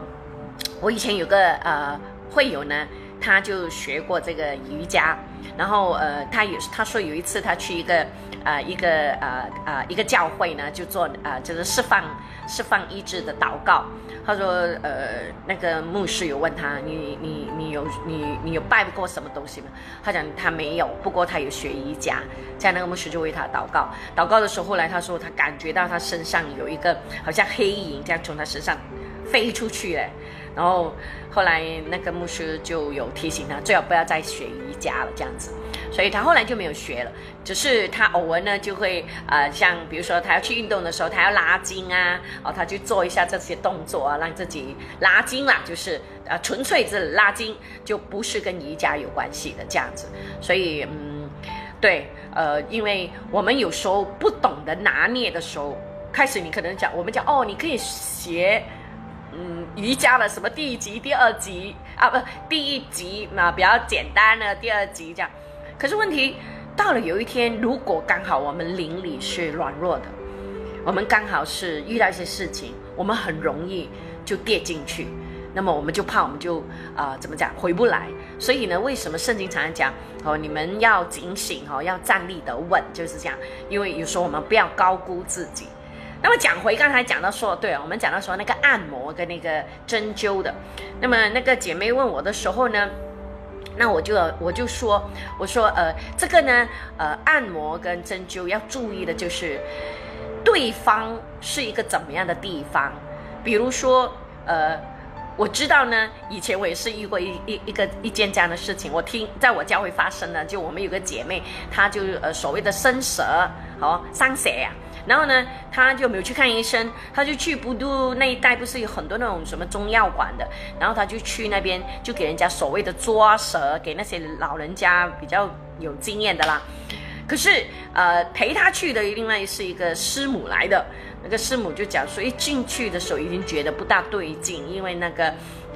我以前有个呃会友呢，他就学过这个瑜伽，然后呃，他有他说有一次他去一个呃一个呃呃一个教会呢，就做呃就是释放释放医治的祷告。他说呃那个牧师有问他，你你你有你你有拜过什么东西吗？他讲他没有，不过他有学瑜伽。这样那个牧师就为他祷告。祷告的时候，后来他说他感觉到他身上有一个好像黑影这样从他身上飞出去了。然后后来那个牧师就有提醒他，最好不要再学瑜伽了这样子。所以他后来就没有学了，只是他偶尔呢就会呃，像比如说他要去运动的时候，他要拉筋啊，哦，他就做一下这些动作啊，让自己拉筋啦，就是呃纯粹是拉筋，就不是跟瑜伽有关系的这样子。所以嗯，对，呃，因为我们有时候不懂得拿捏的时候，开始你可能讲我们讲哦，你可以学。嗯，瑜伽的什么第一集、第二集啊，不，第一集嘛比较简单的，第二集这样。可是问题到了有一天，如果刚好我们灵里是软弱的，我们刚好是遇到一些事情，我们很容易就跌进去。那么我们就怕，我们就啊、呃、怎么讲回不来。所以呢，为什么圣经常常讲哦，你们要警醒哦，要站立得稳，就是这样。因为有时候我们不要高估自己。那么讲回刚才讲到说，对、啊、我们讲到说那个按摩跟那个针灸的，那么那个姐妹问我的时候呢，那我就我就说，我说呃这个呢呃按摩跟针灸要注意的就是对方是一个怎么样的地方，比如说呃。我知道呢，以前我也是遇过一一一个一件这样的事情，我听在我教会发生的，就我们有个姐妹，她就呃所谓的生蛇哦，伤蛇呀、啊，然后呢，她就没有去看医生，她就去布都那一带，不是有很多那种什么中药馆的，然后她就去那边就给人家所谓的抓蛇，给那些老人家比较有经验的啦。可是呃陪她去的另外是一个师母来的。那个师母就讲说，一进去的时候已经觉得不大对劲，因为那个，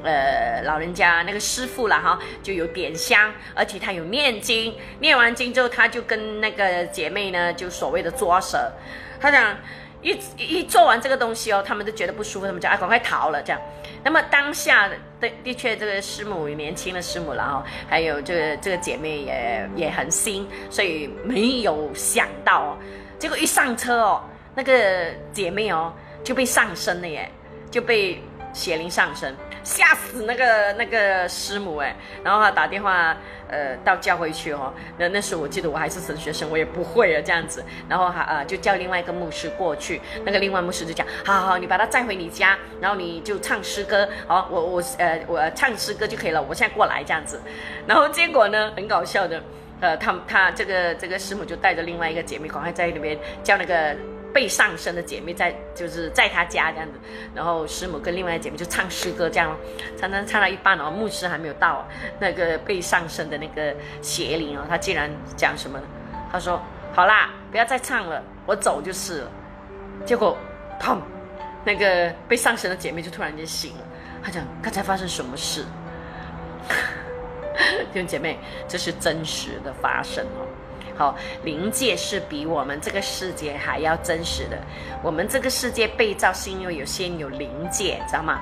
呃，老人家那个师傅啦哈，就有点香，而且他有念经，念完经之后，他就跟那个姐妹呢，就所谓的抓蛇，他讲一一做完这个东西哦，他们都觉得不舒服，他们就啊赶快逃了这样。那么当下的的确，这个师母年轻的师母了哦，还有这个这个姐妹也也很新，所以没有想到哦，结果一上车哦。那个姐妹哦就被上身了耶，就被邪灵上身，吓死那个那个师母哎，然后他打电话呃到教会去哦，那那时候我记得我还是神学生，我也不会啊这样子，然后他呃就叫另外一个牧师过去，那个另外牧师就讲，好好你把他载回你家，然后你就唱诗歌，好我我呃我唱诗歌就可以了，我现在过来这样子，然后结果呢很搞笑的，呃他他这个这个师母就带着另外一个姐妹赶快在那边叫那个。被上身的姐妹在就是在她家这样子，然后师母跟另外的姐妹就唱诗歌这样，唱唱唱到一半哦，牧师还没有到，那个被上身的那个邪灵哦，他竟然讲什么呢？他说：“好啦，不要再唱了，我走就是了。”结果，砰，那个被上身的姐妹就突然间醒了，她讲：“刚才发生什么事？”弟兄姐妹，这是真实的发生哦。好，灵界是比我们这个世界还要真实的。我们这个世界被造是因为有先有灵界，知道吗？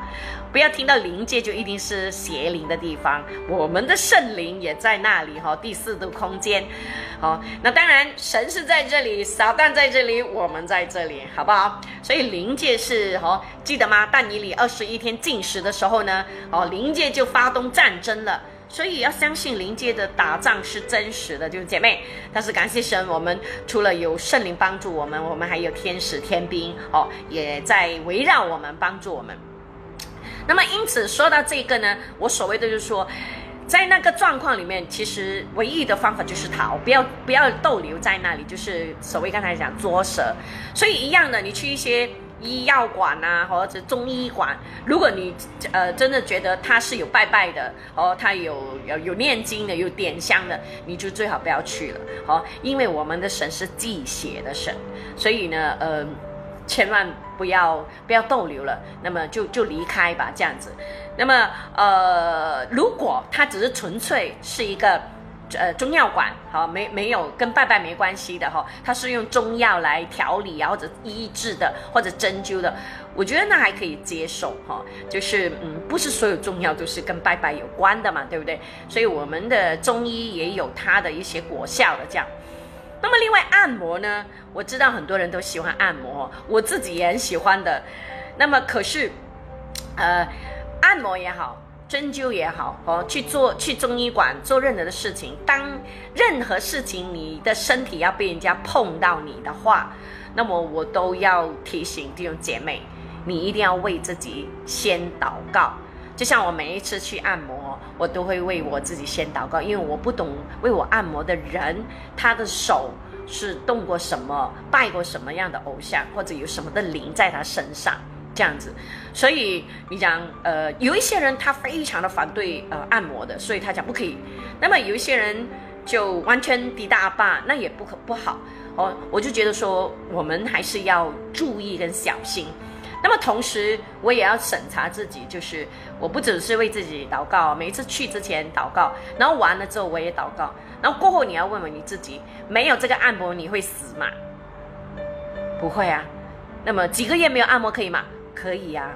不要听到灵界就一定是邪灵的地方，我们的圣灵也在那里哈、哦，第四度空间。好、哦，那当然神是在这里，撒旦在这里，我们在这里，好不好？所以灵界是哦，记得吗？但以理二十一天禁食的时候呢，哦，灵界就发动战争了。所以要相信灵界的打仗是真实的，就是姐妹。但是感谢神，我们除了有圣灵帮助我们，我们还有天使天兵哦，也在围绕我们，帮助我们。那么因此说到这个呢，我所谓的就是说，在那个状况里面，其实唯一的方法就是逃，不要不要逗留在那里，就是所谓刚才讲捉蛇。所以一样的，你去一些医药馆啊，或者中医馆，如果你呃真的觉得他是有拜拜的哦，他有有有念经的，有点香的，你就最好不要去了哦，因为我们的神是祭血的神，所以呢，呃，千万不要不要逗留了，那么就就离开吧，这样子。那么呃，如果他只是纯粹是一个。呃，中药馆好、哦，没没有跟拜拜没关系的哈、哦，它是用中药来调理啊，或者医治的，或者针灸的，我觉得那还可以接受哈、哦。就是嗯，不是所有中药都是跟拜拜有关的嘛，对不对？所以我们的中医也有它的一些果效的这样。那么另外按摩呢，我知道很多人都喜欢按摩，我自己也很喜欢的。那么可是，呃，按摩也好。针灸也好哦，去做去中医馆做任何的事情，当任何事情你的身体要被人家碰到你的话，那么我都要提醒弟兄姐妹，你一定要为自己先祷告。就像我每一次去按摩，我都会为我自己先祷告，因为我不懂为我按摩的人他的手是动过什么，拜过什么样的偶像，或者有什么的灵在他身上。这样子，所以你讲，呃，有一些人他非常的反对呃按摩的，所以他讲不可以。那么有一些人就完全抵大巴，那也不可不好哦。我就觉得说，我们还是要注意跟小心。那么同时，我也要审查自己，就是我不只是为自己祷告，每一次去之前祷告，然后完了之后我也祷告，然后过后你要问问你自己，没有这个按摩你会死吗？不会啊。那么几个月没有按摩可以吗？可以呀、啊，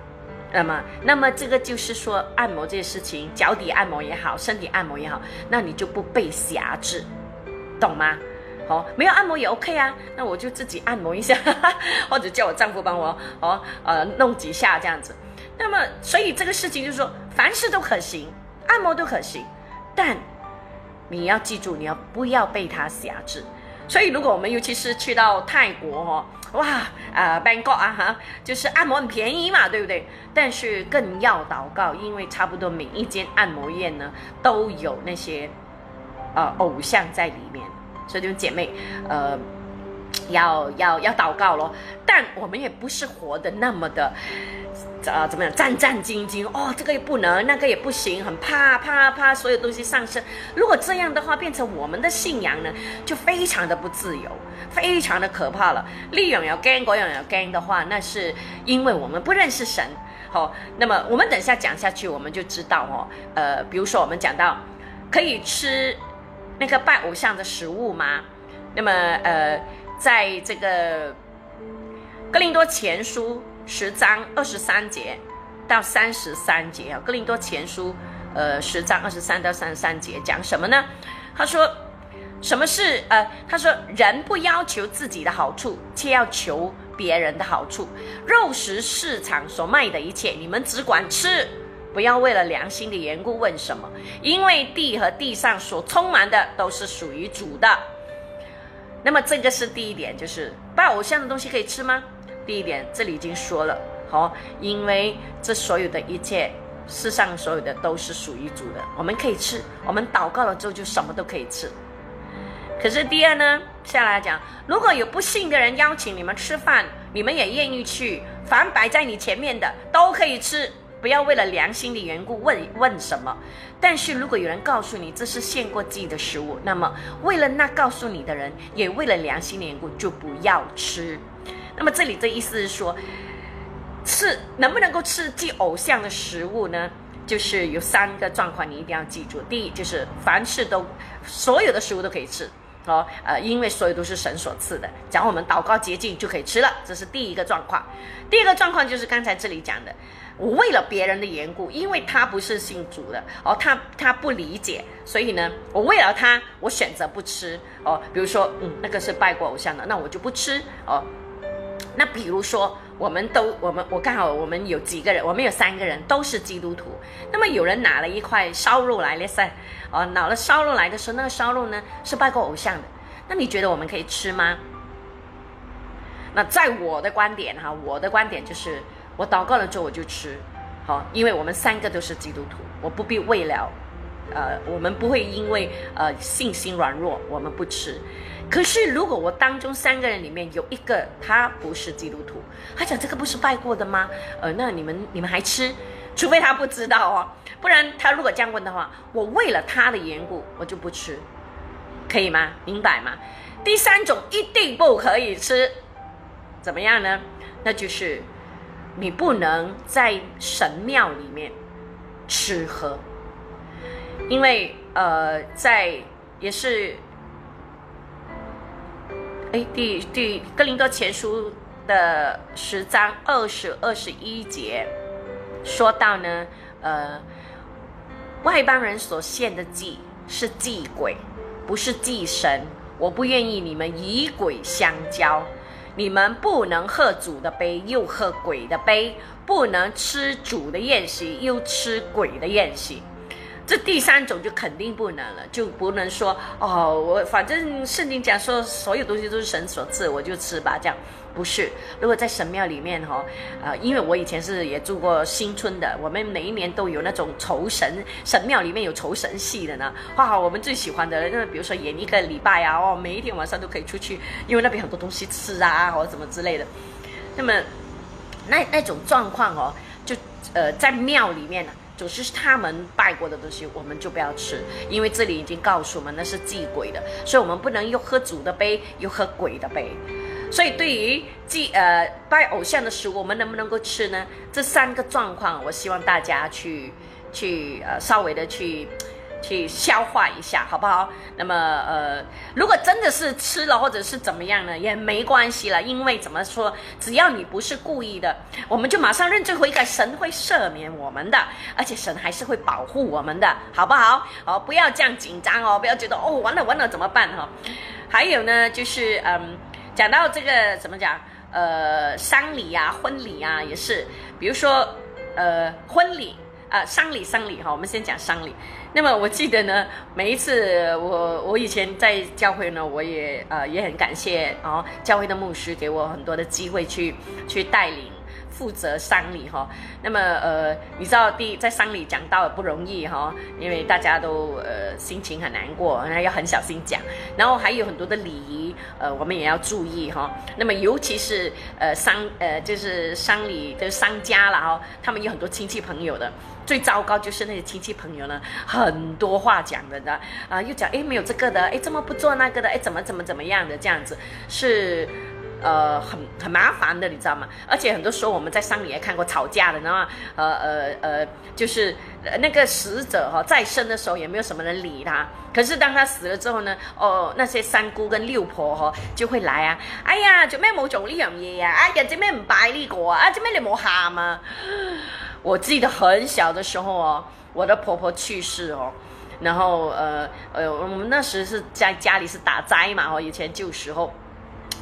那么，那么这个就是说，按摩这些事情，脚底按摩也好，身体按摩也好，那你就不被辖制，懂吗？哦，没有按摩也 OK 啊，那我就自己按摩一下，或者叫我丈夫帮我哦，呃，弄几下这样子。那么，所以这个事情就是说，凡事都可行，按摩都可行，但你要记住，你要不要被它辖制？所以，如果我们尤其是去到泰国哦，哇，呃 ，Bangkok 啊哈，就是按摩很便宜嘛，对不对？但是更要祷告，因为差不多每一间按摩院呢都有那些呃偶像在里面，所以就姐妹，呃，要要要祷告咯。但我们也不是活得那么的，呃，怎么样战战兢兢哦，这个也不能，那个也不行，很怕怕怕，所有东西上升。如果这样的话，变成我们的信仰呢，就非常的不自由，非常的可怕了。呢樣又驚，嗰樣又驚的话，那是因为我们不认识神。好、哦，那么我们等一下讲下去，我们就知道哦。呃，比如说我们讲到可以吃那个拜偶像的食物吗？那么呃，在这个哥林多前书十章二十三节到三十三节啊，哥林多前书呃十章二十三到三十三节讲什么呢？他说什么是呃？他说人不要求自己的好处，却要求别人的好处。肉食市场所卖的一切，你们只管吃，不要为了良心的缘故问什么，因为地和地上所充满的都是属于主的。那么这个是第一点，就是拜偶像的东西可以吃吗？第一点这里已经说了、哦、因为这所有的一切，世上所有的都是属于主的，我们可以吃，我们祷告了之后就什么都可以吃。可是第二呢，下来讲，如果有不信的人邀请你们吃饭，你们也愿意去，凡摆在你前面的都可以吃，不要为了良心的缘故问问什么。但是如果有人告诉你这是献过祭的食物，那么为了那告诉你的人，也为了良心的缘故，就不要吃。那么这里的意思是说，吃能不能够吃祭偶像的食物呢？就是有三个状况你一定要记住。第一，就是凡事都所有的食物都可以吃、哦呃、因为所有都是神所赐的，只要我们祷告洁净就可以吃了，这是第一个状况。第二个状况就是刚才这里讲的，我为了别人的缘故，因为他不是信主的、哦、他, 他不理解，所以呢我为了他我选择不吃、哦、比如说、嗯、那个是拜过偶像的，那我就不吃、哦、那比如说我们都我们我刚好我们有几个人，我们有三个人都是基督徒，那么有人拿了一块烧肉来、哦、拿了烧肉来的时候，那个烧肉呢是拜过偶像的，那你觉得我们可以吃吗？那在我的观点哈，我的观点就是我祷告了之后我就吃、哦、因为我们三个都是基督徒，我不必为了、呃、我们不会因为、呃、信心软弱我们不吃。可是如果我当中三个人里面有一个他不是基督徒，他讲这个不是拜过的吗？呃，那你们你们还吃？除非他不知道哦，不然他如果这样问的话，我为了他的缘故我就不吃，可以吗？明白吗？第三种一定不可以吃，怎么样呢？那就是你不能在神庙里面吃喝，因为呃，在也是，哎，第第哥林多前书的十章二十二十一节说到呢，呃，外邦人所献的祭是祭鬼，不是祭神。我不愿意你们以鬼相交。你们不能喝主的杯，又喝鬼的杯；不能吃主的宴席，又吃鬼的宴席。这第三种就肯定不能了，就不能说哦，我反正圣经讲说所有东西都是神所赐，我就吃吧，这样不是。如果在神庙里面哈、哦，呃，因为我以前是也住过新村的，我们每一年都有那种酬神，神庙里面有酬神戏的呢。哇，我们最喜欢的，那比如说演一个礼拜啊，哦，每一天晚上都可以出去，因为那边很多东西吃啊，或、哦、什么之类的。那么那那种状况哦，就呃在庙里面呢、啊。总是他们拜过的东西我们就不要吃，因为这里已经告诉我们那是祭鬼的，所以我们不能又喝主的杯又喝鬼的杯。所以对于祭、呃、拜偶像的食物我们能不能够吃呢？这三个状况我希望大家去去、呃、稍微的去去消化一下，好不好？那么呃，如果真的是吃了或者是怎么样呢，也没关系了，因为怎么说，只要你不是故意的，我们就马上认罪悔改，神会赦免我们的，而且神还是会保护我们的，好不好？哦，不要这样紧张哦，不要觉得哦完了完了怎么办哦。还有呢，就是嗯，讲到这个怎么讲，呃，丧礼啊、婚礼啊也是，比如说呃，婚礼。呃，丧礼丧礼哈，我们先讲丧礼。那么我记得呢，每一次我我以前在教会呢，我也呃也很感谢哦，教会的牧师给我很多的机会去去带领负责丧礼哈、哦。那么呃，你知道第在丧礼讲道不容易哈、哦，因为大家都呃心情很难过，然后要很小心讲，然后还有很多的礼仪呃我们也要注意哈、哦。那么尤其是呃丧呃就是丧礼就是丧家了哈、哦，他们有很多亲戚朋友的。最糟糕就是那些亲戚朋友呢，很多话讲的呢，啊，又讲哎没有这个的，哎怎么不做那个的，哎怎么怎么怎么样的，这样子是，呃很很麻烦的，你知道吗？而且很多时候我们在上面也看过吵架的，然后呃呃呃就是那个死者哈、哦、在生的时候也没有什么人理他，可是当他死了之后呢，哦那些三姑跟六婆哈、哦、就会来啊，哎呀做咩冇做呢样嘢啊，哎呀做咩唔拜呢個啊，啊做咩你冇喊啊。我记得很小的时候哦，我的婆婆去世哦，然后呃呃，我们那时是在家里是打斋嘛，哦，以前旧时候，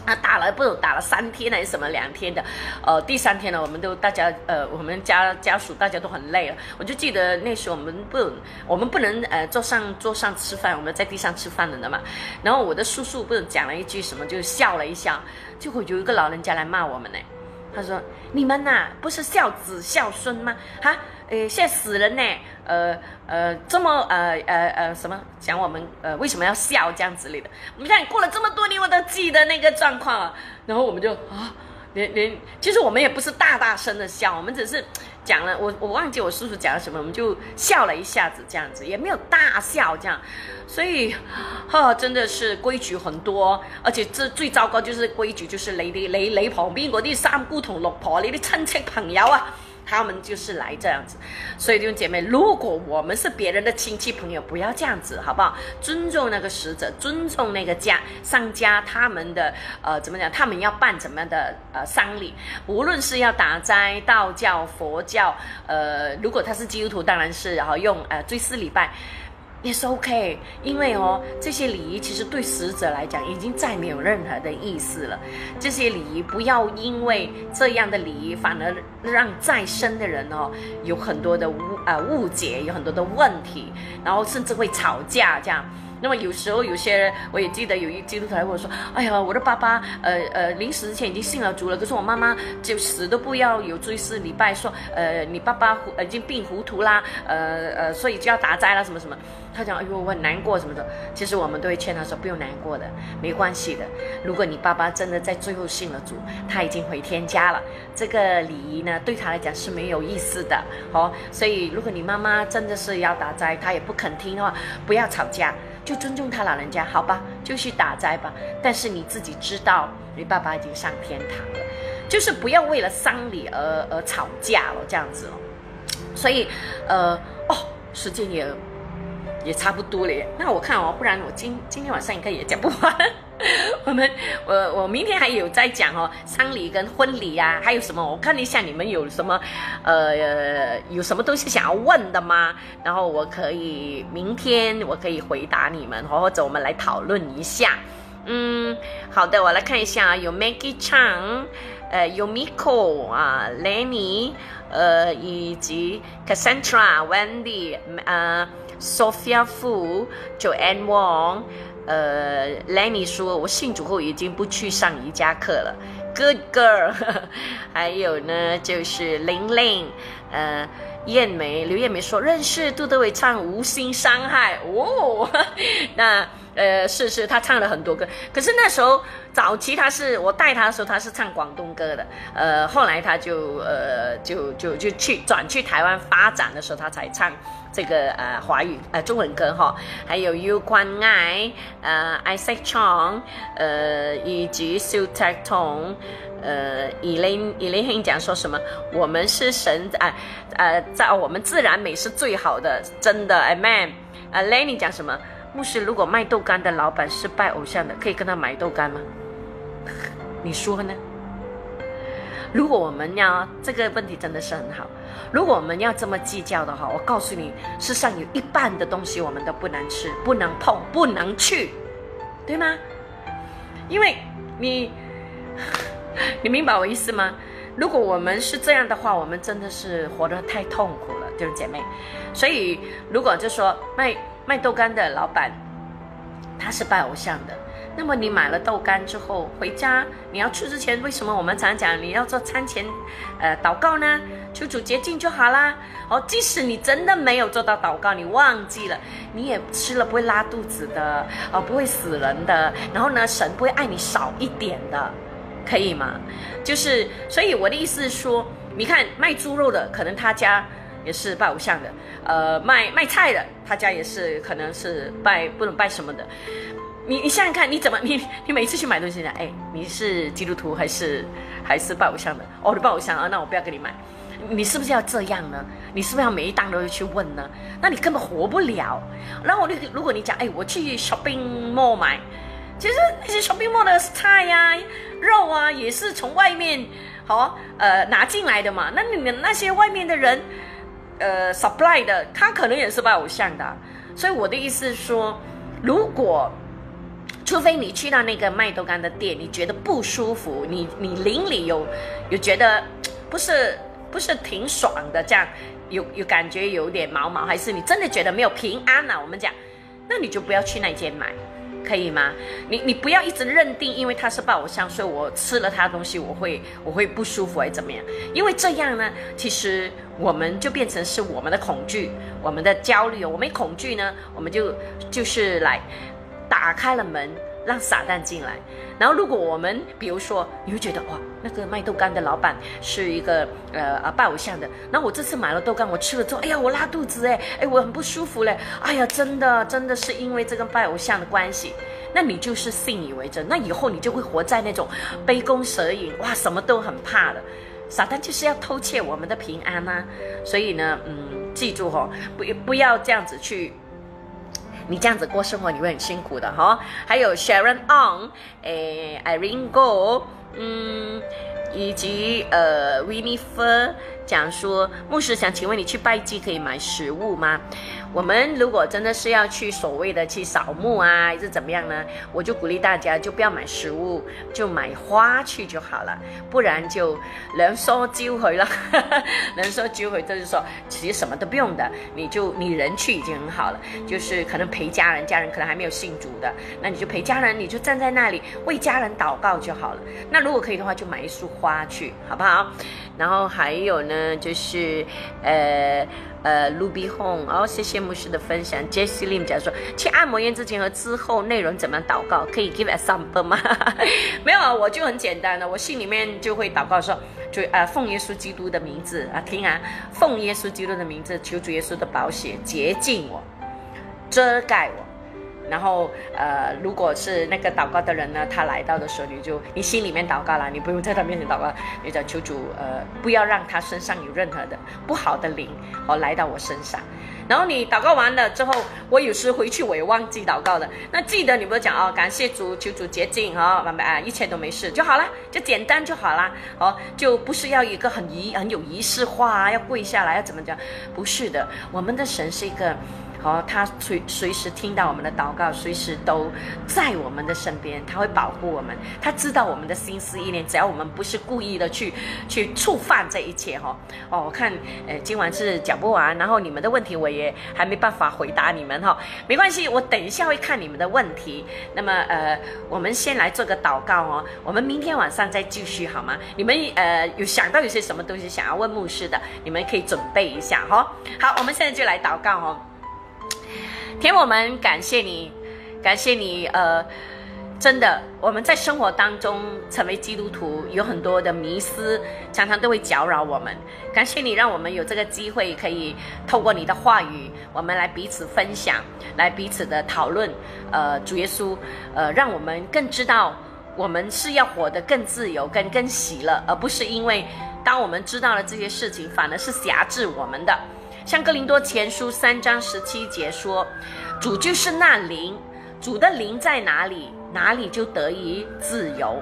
啊，打了不懂打了三天还是什么两天的，呃，第三天呢，我们都大家呃，我们家家属大家都很累了。我就记得那时候我们不，我们不能呃坐上坐上吃饭，我们在地上吃饭了的嘛。然后我的叔叔不是讲了一句什么，就笑了一笑，结果有一个老人家来骂我们呢。他说：“你们呐、啊，不是孝子孝孙吗？哈，呃，现在死人呢，呃呃，这么呃呃呃什么讲我们呃为什么要孝这样子类的？我们让你过了这么多年，我都记得那个状况啊。然后我们就啊，连连其实我们也不是大大声的笑，我们只是讲了我我忘记我叔叔讲了什么，我们就笑了一下子这样子，也没有大笑这样。所以，哈、啊，真的是规矩很多，而且这最糟糕就是规矩就是你你你你旁邊嗰啲三姑同六婆，你啲親戚朋友啊。”他们就是来这样子，所以弟兄姐妹，如果我们是别人的亲戚朋友，不要这样子，好不好？尊重那个使者，尊重那个家商家他们的呃怎么讲？他们要办怎么样的呃丧礼？无论是要打斋、道教、佛教，呃，如果他是基督徒，当然是然后用呃追思礼拜。也是 OK， 因为哦，这些礼仪其实对死者来讲已经再没有任何的意思了。这些礼仪不要因为这样的礼仪，反而让再生的人哦有很多的误啊、呃、误解，有很多的问题，然后甚至会吵架这样。那么有时候有些人，我也记得有一基督徒来问我说：“哎呀，我的爸爸呃呃临死之前已经信了主了，可是我妈妈就死都不要有追思礼拜，说呃你爸爸已经病糊涂啦，呃呃所以就要打斋啦什么什么。”他讲：“哎呦，我很难过什么的。”其实我们都会劝他说：“不用难过的，没关系的。如果你爸爸真的在最后信了主，他已经回天家了，这个礼仪呢对他来讲是没有意思的。好、哦，所以如果你妈妈真的是要打斋，他也不肯听的话，不要吵架，就尊重他老人家，好吧？就去打斋吧。但是你自己知道，你爸爸已经上天堂了，就是不要为了丧礼而而吵架了这样子哦。所以，呃，哦，时间也。”也差不多了耶，那我看哦，不然我今今天晚上应该也讲不完。我们我我明天还有在讲哦，丧礼跟婚礼啊，还有什么？我看一下你们有什么，呃，有什么东西想要问的吗？然后我可以明天我可以回答你们，或者我们来讨论一下。嗯，好的，我来看一下，有 Maggie Chang， 呃，有 Miko 啊 ，Lenny， 呃，以及 Cassandra、Wendy， 呃。Sophia Fu、Joanne Wong， 呃 ，Lenny 说，我信主后已经不去上瑜伽课了 ，Good girl 还有呢，就是玲玲，呃，燕梅，刘燕梅说认识杜德伟唱《无心伤害》哦，那呃是是，他唱了很多歌，可是那时候早期他是我带他的时候他是唱广东歌的，呃，后来他就呃就就就去转去台湾发展的时候他才唱。这个呃华语呃中文歌哈，还有 U 关爱呃 Isaac Chong 呃以及 Sue Tai Tong 呃 Elaine Elaine 讲说什么我们是神啊呃在、呃、我们自然美是最好的真的 Amen 啊 Lenny 讲什么牧师如果卖豆干的老板是拜偶像的可以跟他买豆干吗？你说呢？如果我们要这个问题真的是很好，如果我们要这么计较的话，我告诉你，世上有一半的东西我们都不能吃、不能碰、不能去，对吗？因为你，你明白我意思吗？如果我们是这样的话，我们真的是活得太痛苦了，弟兄姐妹。所以，如果就说卖卖豆干的老板，他是拜偶像的。那么你买了豆干之后回家，你要吃之前，为什么我们常讲你要做餐前，呃，祷告呢？求主洁净就好啦。哦，即使你真的没有做到祷告，你忘记了，你也吃了不会拉肚子的，哦，不会死人的。然后呢，神不会爱你少一点的，可以吗？就是，所以我的意思是说，你看卖猪肉的，可能他家。也是拜偶像的，呃，卖卖菜的，他家也是可能是拜不能拜什么的。你你想想看，你怎么你你每次去买东西呢？哎，你是基督徒还是还是拜偶像的？哦，你拜偶像啊，那我不要跟你买。你是不是要这样呢？你是不是要每一档都去问呢？那你根本活不了。然后如果你讲，哎，我去 shopping mall 买，其实那些 shopping mall 的菜呀、啊、肉啊，也是从外面好、哦、呃拿进来的嘛。那你们那些外面的人。呃 ，supply 的，他可能也是拜偶像的、啊，所以我的意思是说，如果除非你去到那个卖豆干的店，你觉得不舒服，你你邻里有有觉得不是不是挺爽的，这样有有感觉有点毛毛，还是你真的觉得没有平安啊，我们讲，那你就不要去那间买，可以吗？你你不要一直认定，因为它是爆我香，所以我吃了它的东西我会我会不舒服还是怎么样？因为这样呢，其实我们就变成是我们的恐惧，我们的焦虑，我们恐惧呢，我们就就是来打开了门让撒旦进来。然后如果我们比如说你会觉得哇，那个卖豆干的老板是一个呃啊拜偶像的，那我这次买了豆干，我吃了之后，哎呀我拉肚子哎，哎我很不舒服嘞，哎呀真的真的是因为这个拜偶像的关系，那你就是信以为真，那以后你就会活在那种杯弓蛇影，哇什么都很怕的。撒旦就是要偷窃我们的平安啊，所以呢，嗯，记住哦，不不要这样子去。你这样子过生活，你会很辛苦的哈、哦。还有 Sharon On， 诶 ，Irene Go， 嗯，以及呃 Winifred 讲说，牧师想请问你去拜祭可以买食物吗？我们如果真的是要去所谓的去扫墓啊，还是怎么样呢？我就鼓励大家就不要买食物，就买花去就好了，不然就人说揪回了，人说揪回就是说其实什么都不用的，你就你人去已经很好了，就是可能陪家人，家人可能还没有信主的，那你就陪家人，你就站在那里为家人祷告就好了。那如果可以的话，就买一束花去，好不好？然后还有呢，就是呃。呃 ，Ruby Home， 哦，谢谢牧师的分享。Jessie Lim 讲说，去按摩院之前和之后内容怎么样祷告？可以 give example 吗？没有啊，我就很简单的，我心里面就会祷告说，就呃奉耶稣基督的名字啊，听啊，奉耶稣基督的名字，求主耶稣的宝血洁净我，遮盖我。然后呃，如果是那个祷告的人呢，他来到的时候，你就你心里面祷告啦，你不用在他面前祷告，你讲求主呃，不要让他身上有任何的不好的灵哦来到我身上。然后你祷告完了之后，我有时回去我也忘记祷告了，那记得你不要讲哦，感谢主，求主洁净哦，啊，一切都没事就好了，就简单就好了哦，就不是要一个很仪很有仪式化，要跪下来要怎么讲？不是的，我们的神是一个。哦，他随随时听到我们的祷告，随时都在我们的身边，他会保护我们，他知道我们的心思意念，只要我们不是故意的去去触犯这一切哈、哦。哦，我看，呃，今晚是讲不完，然后你们的问题我也还没办法回答你们哈、哦，没关系，我等一下会看你们的问题。那么，呃，我们先来做个祷告哦，我们明天晚上再继续好吗？你们呃有想到有些什么东西想要问牧师的，你们可以准备一下哈、哦。好，我们现在就来祷告哦。天，我们感谢你，感谢你，呃，真的，我们在生活当中成为基督徒，有很多的迷思，常常都会搅扰我们。感谢你让我们有这个机会，可以透过你的话语，我们来彼此分享，来彼此的讨论。呃，主耶稣，呃，让我们更知道，我们是要活得更自由，更更喜乐，而不是因为当我们知道了这些事情，反而是辖制我们的。像哥林多前书三章十七节说，主就是那灵，主的灵在哪里，哪里就得以自由。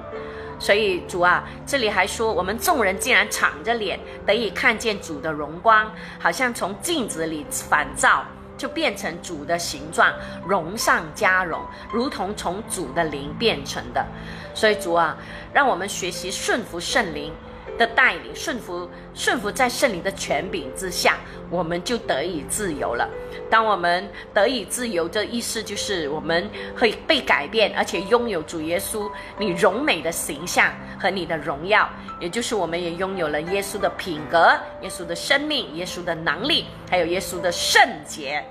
所以主啊，这里还说我们众人竟然敞着脸得以看见主的荣光，好像从镜子里反照，就变成主的形状，荣上加荣，如同从主的灵变成的。所以主啊，让我们学习顺服圣灵的带领，顺服顺服在圣灵的权柄之下，我们就得以自由了。当我们得以自由，这意思就是我们会被改变，而且拥有主耶稣你荣美的形象和你的荣耀，也就是我们也拥有了耶稣的品格、耶稣的生命、耶稣的能力，还有耶稣的圣洁。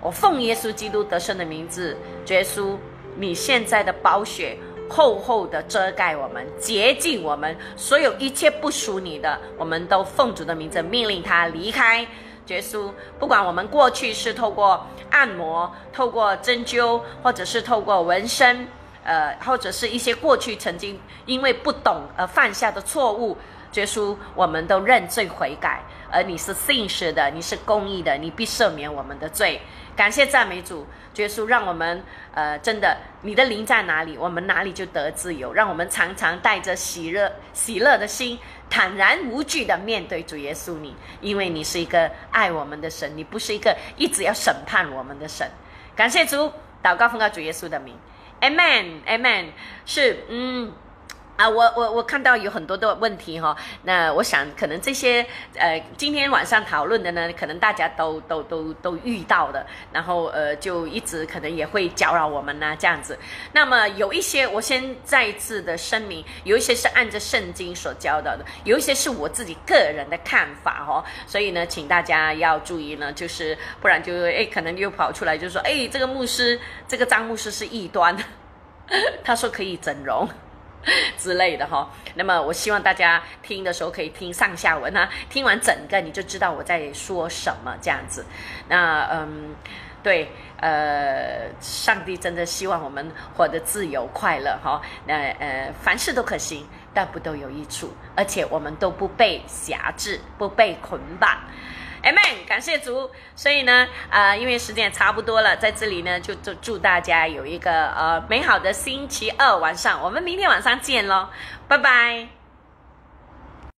我奉耶稣基督得胜的名字，耶稣你现在的宝血厚厚的遮盖我们，洁净我们，所有一切不属你的，我们都奉主的名字命令他离开。耶稣，不管我们过去是透过按摩、透过针灸，或者是透过纹身，呃，或者是一些过去曾经因为不懂而犯下的错误，耶稣，我们都认罪悔改，而你是信实的，你是公义的，你必赦免我们的罪。感谢赞美主，耶稣让我们呃真的，你的灵在哪里，我们哪里就得自由。让我们常常带着喜乐喜乐的心，坦然无惧的面对主耶稣你，因为你是一个爱我们的神，你不是一个一直要审判我们的神。感谢主，祷告奉告主耶稣的名， Amen Amen 是嗯啊，我我我看到有很多的问题哈、哦，那我想可能这些呃今天晚上讨论的呢，可能大家都都都都遇到的，然后呃就一直可能也会搅扰我们呢、啊、这样子。那么有一些我先再次的声明，有一些是按着圣经所教导的，有一些是我自己个人的看法哈、哦，所以呢，请大家要注意呢，就是不然就哎可能又跑出来就说哎这个牧师这个张牧师是异端，他说可以整容。之类的哈，那么我希望大家听的时候可以听上下文啊，听完整个你就知道我在说什么这样子。那嗯，对，呃，上帝真的希望我们活得自由快乐哈。那呃，凡事都可行，但不都有益处，而且我们都不被辖制，不被捆绑。Amen， 感谢主。所以呢，呃，因为时间也差不多了，在这里呢，就祝祝大家有一个呃美好的星期二晚上。我们明天晚上见咯，拜拜。